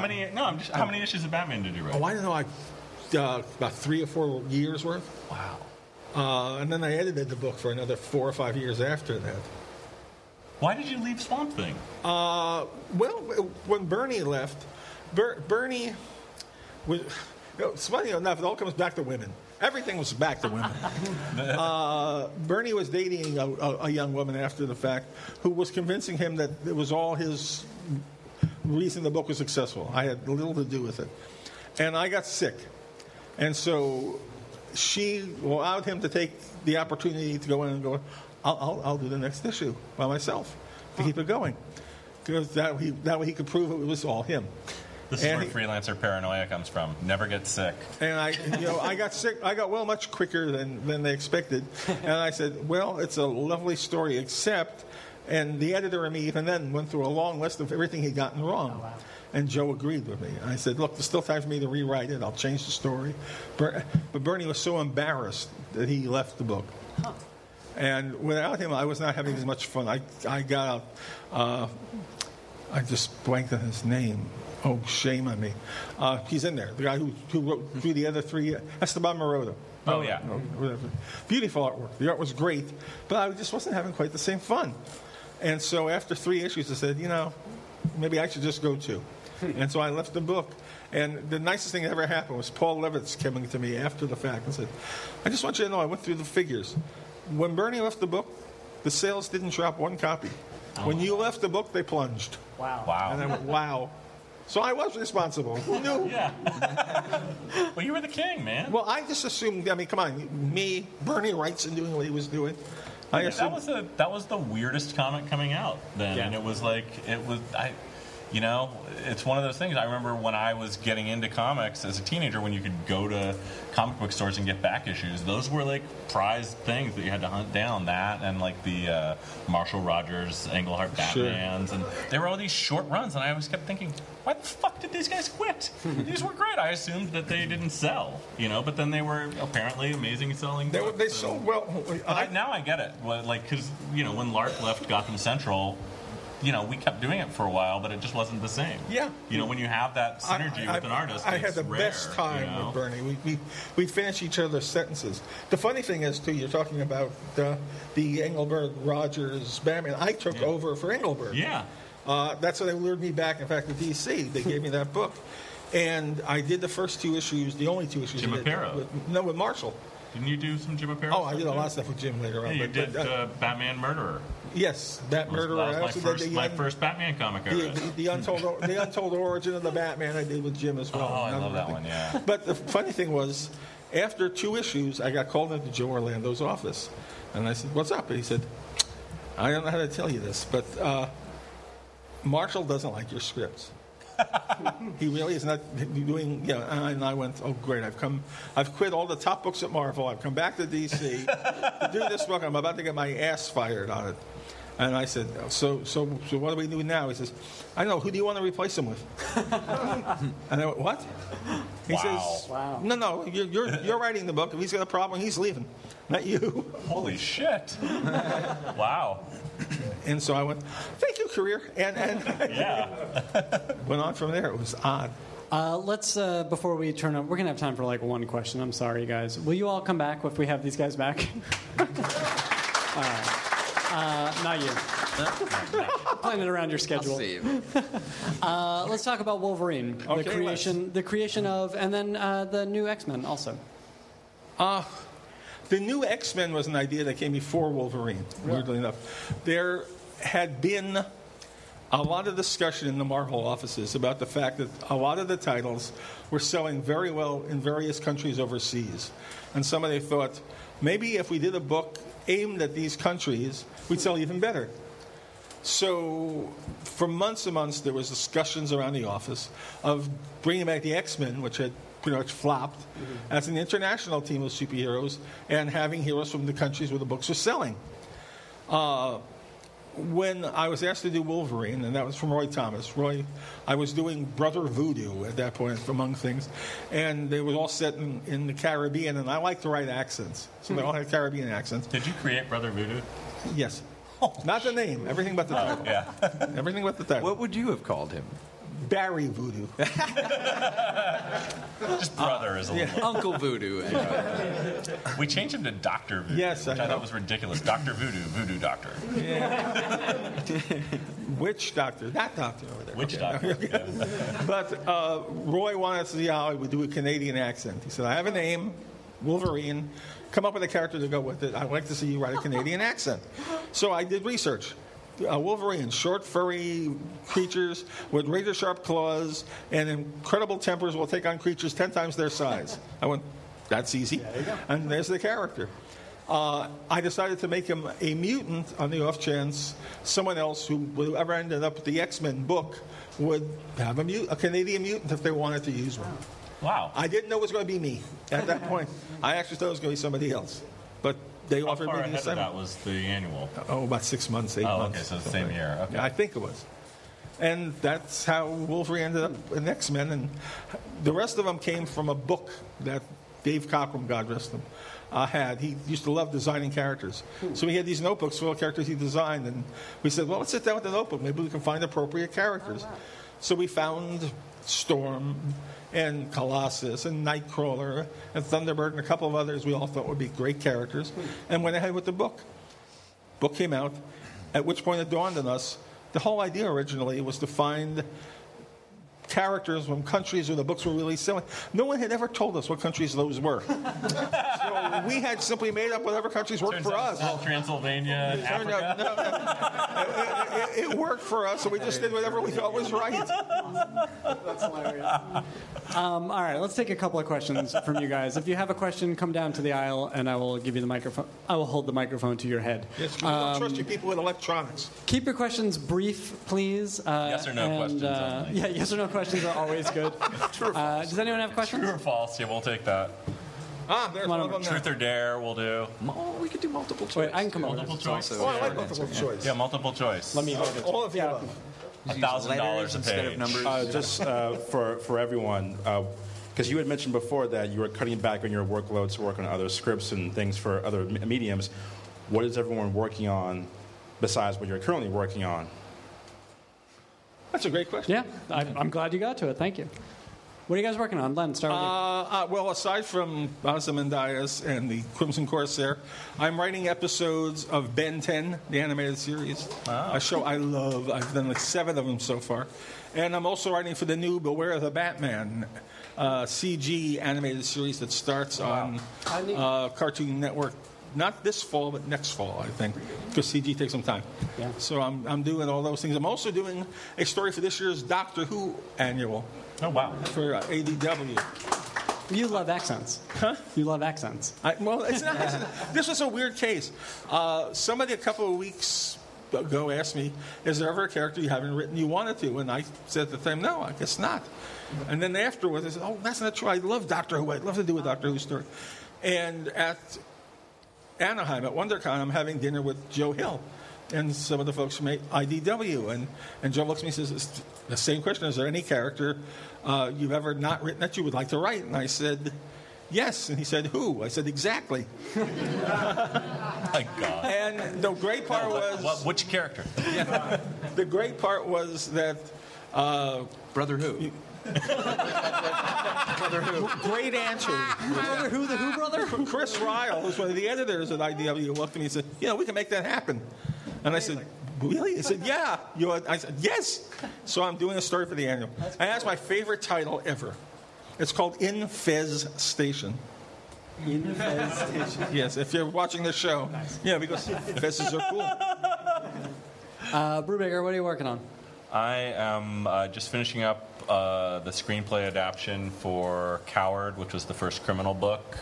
How many issues of Batman did you write? Oh, I don't know. About 3 or 4 years worth. Wow. And then I edited the book for another 4 or 5 years after that. Why did you leave Swamp Thing? Well, when Bernie left, Bernie was... It's funny enough, it all comes back to women. Everything was back to women. Bernie was dating a young woman after the fact who was convincing him that it was all his reason the book was successful. I had little to do with it. And I got sick. And so she allowed him to take the opportunity to go in and go, I'll do the next issue by myself to keep it going. Because that way he could prove it was all him. This is where freelancer paranoia comes from. Never get sick. And I got sick. I got well much quicker than they expected. And I said, well, it's a lovely story, except, and the editor and me even then went through a long list of everything he'd gotten wrong. Oh, wow. And Joe agreed with me. I said, look, there's still time for me to rewrite it. I'll change the story. But Bernie was so embarrassed that he left the book. Huh. And without him, I was not having as much fun. I got out. I just blanked on his name. Oh, shame on me. He's in there. The guy who drew the other three, Esteban Marotta. Oh, yeah. Whatever. Beautiful artwork. The art was great, but I just wasn't having quite the same fun. And so after three issues, I said, maybe I should just go too. And so I left the book. And the nicest thing that ever happened was Paul Levitz coming to me after the fact and said, I just want you to know I went through the figures. When Bernie left the book, the sales didn't drop one copy. Oh. When you left the book, they plunged. Wow. And I went, wow. So I was responsible. Who knew? Yeah. Well, you were the king, man. Well, I just assumed. I mean, come on, me, Bernie Wrightson doing what he was doing. That was the weirdest comic coming out then, yeah. And it's one of those things. I remember when I was getting into comics as a teenager, when you could go to comic book stores and get back issues, those were like prized things that you had to hunt down. That and like the Marshall Rogers, Englehart Batmans, sure. And they were all these short runs. And I always kept thinking, why the fuck did these guys quit? These were great. I assumed that they didn't sell, but then they were apparently amazing selling. They sold well. Now I get it. Like, because when Lark left Gotham Central. We kept doing it for a while, but it just wasn't the same. Yeah. When you have that synergy with an artist, I had the best time with Bernie. We finish each other's sentences. The funny thing is, too, you're talking about the Engelberg, Rogers, Batman. I took over for Engelberg. Yeah. That's how they lured me back, in fact, to D.C. They gave me that book. And I did the first two issues, the only two issues. Jim Aparo. No, with Marshall. Didn't you do some Jim Aparo? Oh, I did a lot of stuff with Jim later on. Yeah, you did Batman Murderer. Yes, Murderer. That was my first Batman comic I read. The Untold Origin of the Batman I did with Jim as well. Oh, I love that one, yeah. But the funny thing was, after two issues, I got called into Joe Orlando's office. And I said, what's up? And he said, I don't know how to tell you this, but Marshall doesn't like your scripts. He really is not doing. And I went, oh great! I've quit all the top books at Marvel. I've come back to DC to do this book. I'm about to get my ass fired on it. And I said, so what do we do now? He says, I don't know. Who do you want to replace him with? And I went, what? He says, No, you're writing the book. If he's got a problem, he's leaving, not you. Holy shit! Wow. And so I went, thank you, career, and went on from there. It was odd. Let's before we turn up, we're gonna have time for like one question. I'm sorry, guys. Will you all come back if we have these guys back? Not you. Plan it around your schedule. I'll see you. Let's talk about Wolverine, okay, the creation of, and then the new X-Men also. The new X-Men was an idea that came before Wolverine, weirdly enough. There had been a lot of discussion in the Marvel offices about the fact that a lot of the titles were selling very well in various countries overseas. And somebody thought, maybe if we did a book aimed at these countries, we'd sell even better. So for months and months, there was discussions around the office of bringing back the X-Men, which had pretty much flopped, as an international team of superheroes and having heroes from the countries where the books were selling. When I was asked to do Wolverine, and that was from Roy Thomas. I was doing Brother Voodoo at that point, among things, and they were all set in the Caribbean, and I like to write accents, so they all had Caribbean accents. Did you create Brother Voodoo? Yes. Oh, not the name, everything but the title. Everything but the title. What would you have called him? Barry Voodoo. Just brother is a little. Uncle Voodoo. We changed him to Dr. Voodoo, yes, which I thought was ridiculous. Dr. Voodoo, Voodoo Doctor. Yeah. Witch Doctor, that doctor over there. Witch Doctor. But Roy wanted us to see how I would do a Canadian accent. He said, I have a name, Wolverine. Come up with a character to go with it. I'd like to see you write a Canadian accent. So I did research. Wolverine, short, furry creatures with razor-sharp claws and incredible tempers will take on creatures 10 times their size. I went, That's easy. There and there's the character. I decided to make him a mutant on the off chance someone else who ever ended up with the X-Men book would have a Canadian mutant if they wanted to use one. Wow. I didn't know it was going to be me at that point. I actually thought it was going to be somebody else. But they offered me the same. How far ahead of that was the annual? Oh, about 6 months, 8 months. Oh, okay, so the same year. Okay. I think it was. And that's how Wolverine ended up in X-Men. And the rest of them came from a book that Dave Cockrum, God rest him, had. He used to love designing characters. So he had these notebooks full of characters he designed. And we said, well, let's sit down with the notebook. Maybe we can find appropriate characters. Oh, wow. So we found Storm and Colossus and Nightcrawler and Thunderbird and a couple of others we all thought would be great characters and went ahead with the book. Book came out, at which point it dawned on us, the whole idea originally was to find characters from countries where the books were really selling. No one had ever told us what countries those were. So we had simply made up whatever countries worked for us. Transylvania and Africa. It worked for us, so we just did whatever we thought was right. That's hilarious. All right, let's take a couple of questions from you guys. If you have a question, come down to the aisle, and I will give you the microphone. I will hold the microphone to your head. Yes, we don't trust you people with electronics. Keep your questions brief, please. Yes or no questions. Yes or no questions are always good. True or false. Does anyone have questions? True or false? Yeah, we'll take that. There's one of them. Truth or dare, we'll do. We could do multiple choice. Wait, I can come over. Multiple choice. Oh, I like multiple choice. Yeah, multiple choice. Let me hold it. All of you. Yeah. $1,000 instead of numbers. For everyone, because you had mentioned before that you were cutting back on your workload to work on other scripts and things for other mediums. What is everyone working on besides what you're currently working on? That's a great question. Yeah, I'm glad you got to it. Thank you. What are you guys working on? Len, start with you. Well, aside from Ozymandias and the Crimson Corsair, I'm writing episodes of Ben 10, the animated series, a show I love. I've done like 7 of them so far. And I'm also writing for the new Beware the Batman CG animated series that starts on Cartoon Network. Not this fall, but next fall, I think, because CG takes some time. Yeah. So I'm doing all those things. I'm also doing a story for this year's Doctor Who annual. Oh, wow. For ADW. You love accents. Huh? You love accents. It's not accent. This was a weird case. Somebody a couple of weeks ago asked me, is there ever a character you haven't written you wanted to? And I said at the time, no, I guess not. And then afterwards, I said, oh, that's not true. I love Doctor Who. I'd love to do a Doctor Who story. And at Anaheim at WonderCon, I'm having dinner with Joe Hill and some of the folks from IDW. And Joe looks at me and says, the same question, is there any character you've ever not written that you would like to write? And I said, yes. And he said, who? I said, exactly. My God. And the great part was... which character? Yeah, the great part was that... Brother Who? Brother Who. Great answer. Brother Who, the Who brother? Chris Ryle, who's one of the editors at IDW, looked at me and said, we can make that happen. And I said, really? He said, yeah. I said, yes. So I'm doing a story for the annual. And that's my favorite title ever. It's called In Fez Station. In Fez Station. Yes, if you're watching the show. Nice. Yeah, because Fezes are cool. Brubaker, what are you working on? I am just finishing up the screenplay adaptation for Coward, which was the first criminal book.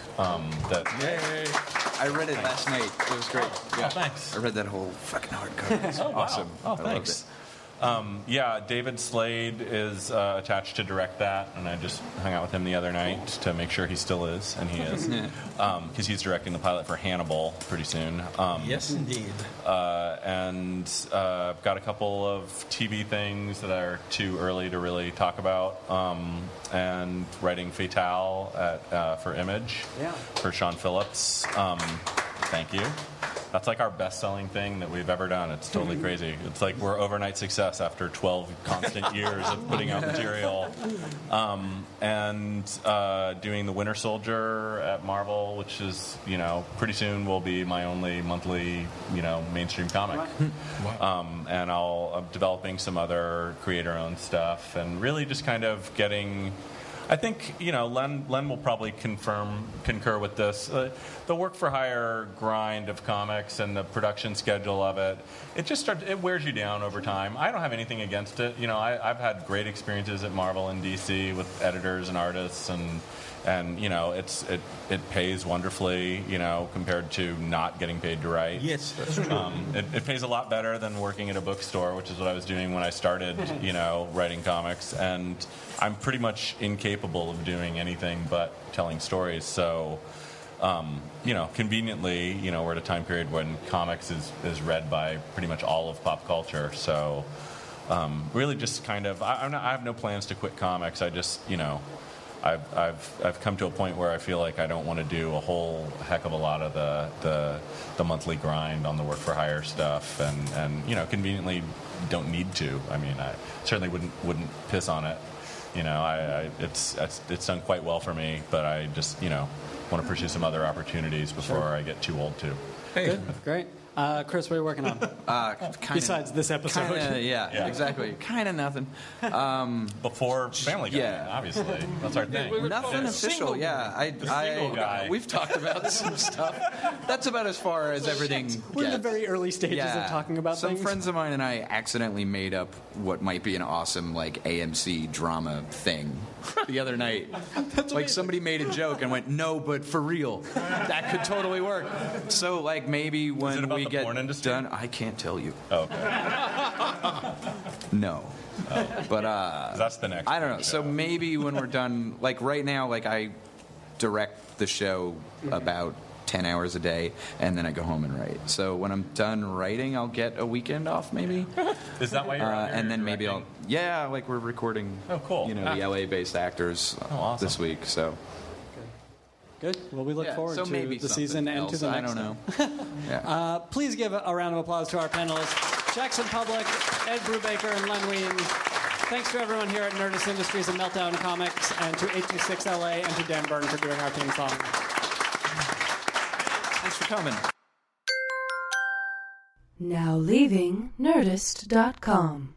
I read it last night. It was great. Yeah. Oh, thanks. I read that whole fucking hardcover. It's awesome. Wow. Oh, thanks. I loved it. David Slade is attached to direct that, and I just hung out with him the other night to make sure he still is, and he is, because he's directing the pilot for Hannibal pretty soon. Yes, indeed. And I've got a couple of TV things that are too early to really talk about, and writing Fatale for Image for Sean Phillips. Thank you. That's like our best-selling thing that we've ever done. It's totally crazy. It's like we're overnight success after 12 constant years of putting out material. And doing The Winter Soldier at Marvel, which is, pretty soon will be my only monthly, mainstream comic. Wow. And I'm developing some other creator-owned stuff and really just kind of getting... I think, you know, Len will probably concur with this. The work-for-hire grind of comics and the production schedule of it, it wears you down over time. I don't have anything against it. You know, I've had great experiences at Marvel and DC with editors and artists, and you know, it pays wonderfully, you know, compared to not getting paid to write. Yes, that's true. It pays a lot better than working at a bookstore, which is what I was doing when I started, you know, writing comics. And I'm pretty much incapable of doing anything but telling stories. So, you know, conveniently, you know, we're at a time period when comics is read by pretty much all of pop culture. So, really just kind of, I have no plans to quit comics. I just, you know, I've come to a point where I feel like I don't want to do a whole heck of a lot of the monthly grind on the work for hire stuff, and you know, conveniently don't need to. I mean, I certainly wouldn't piss on it. You know, it's done quite well for me, but I just, you know, want to pursue some other opportunities before I get too old to. Hey. Good, great. Chris, what are you working on? Besides this episode. Kinda, yeah, exactly. Kind of nothing. Before Family Guy, obviously. That's our thing. Nothing official, yeah. Single guy. We've talked about some stuff. That's about as far as everything gets. We're in the very early stages of talking about things. Some friends of mine and I accidentally made up what might be an awesome, like, AMC drama thing the other night. Like, somebody made a joke and went, no, but for real. That could totally work. So, like, maybe when we get done, I can't tell you. Oh, okay. No. Oh. But that's the next. I don't know. Show. So maybe when we're done, like right now, like I direct the show about 10 hours a day, and then I go home and write. So when I'm done writing, I'll get a weekend off, maybe. Is that why you're on here? And then maybe I'll. Yeah, like we're recording. Oh, cool. You know, the LA-based actors this week, so. Good. Well, we look forward to the season and to the next. I don't know. Please give a round of applause to our panelists, Jackson Publick, Ed Brubaker, and Len Wein. Thanks to everyone here at Nerdist Industries and Meltdown Comics, and to 826LA, and to Dan Burton for doing our theme song. Thanks for coming. Now leaving Nerdist.com.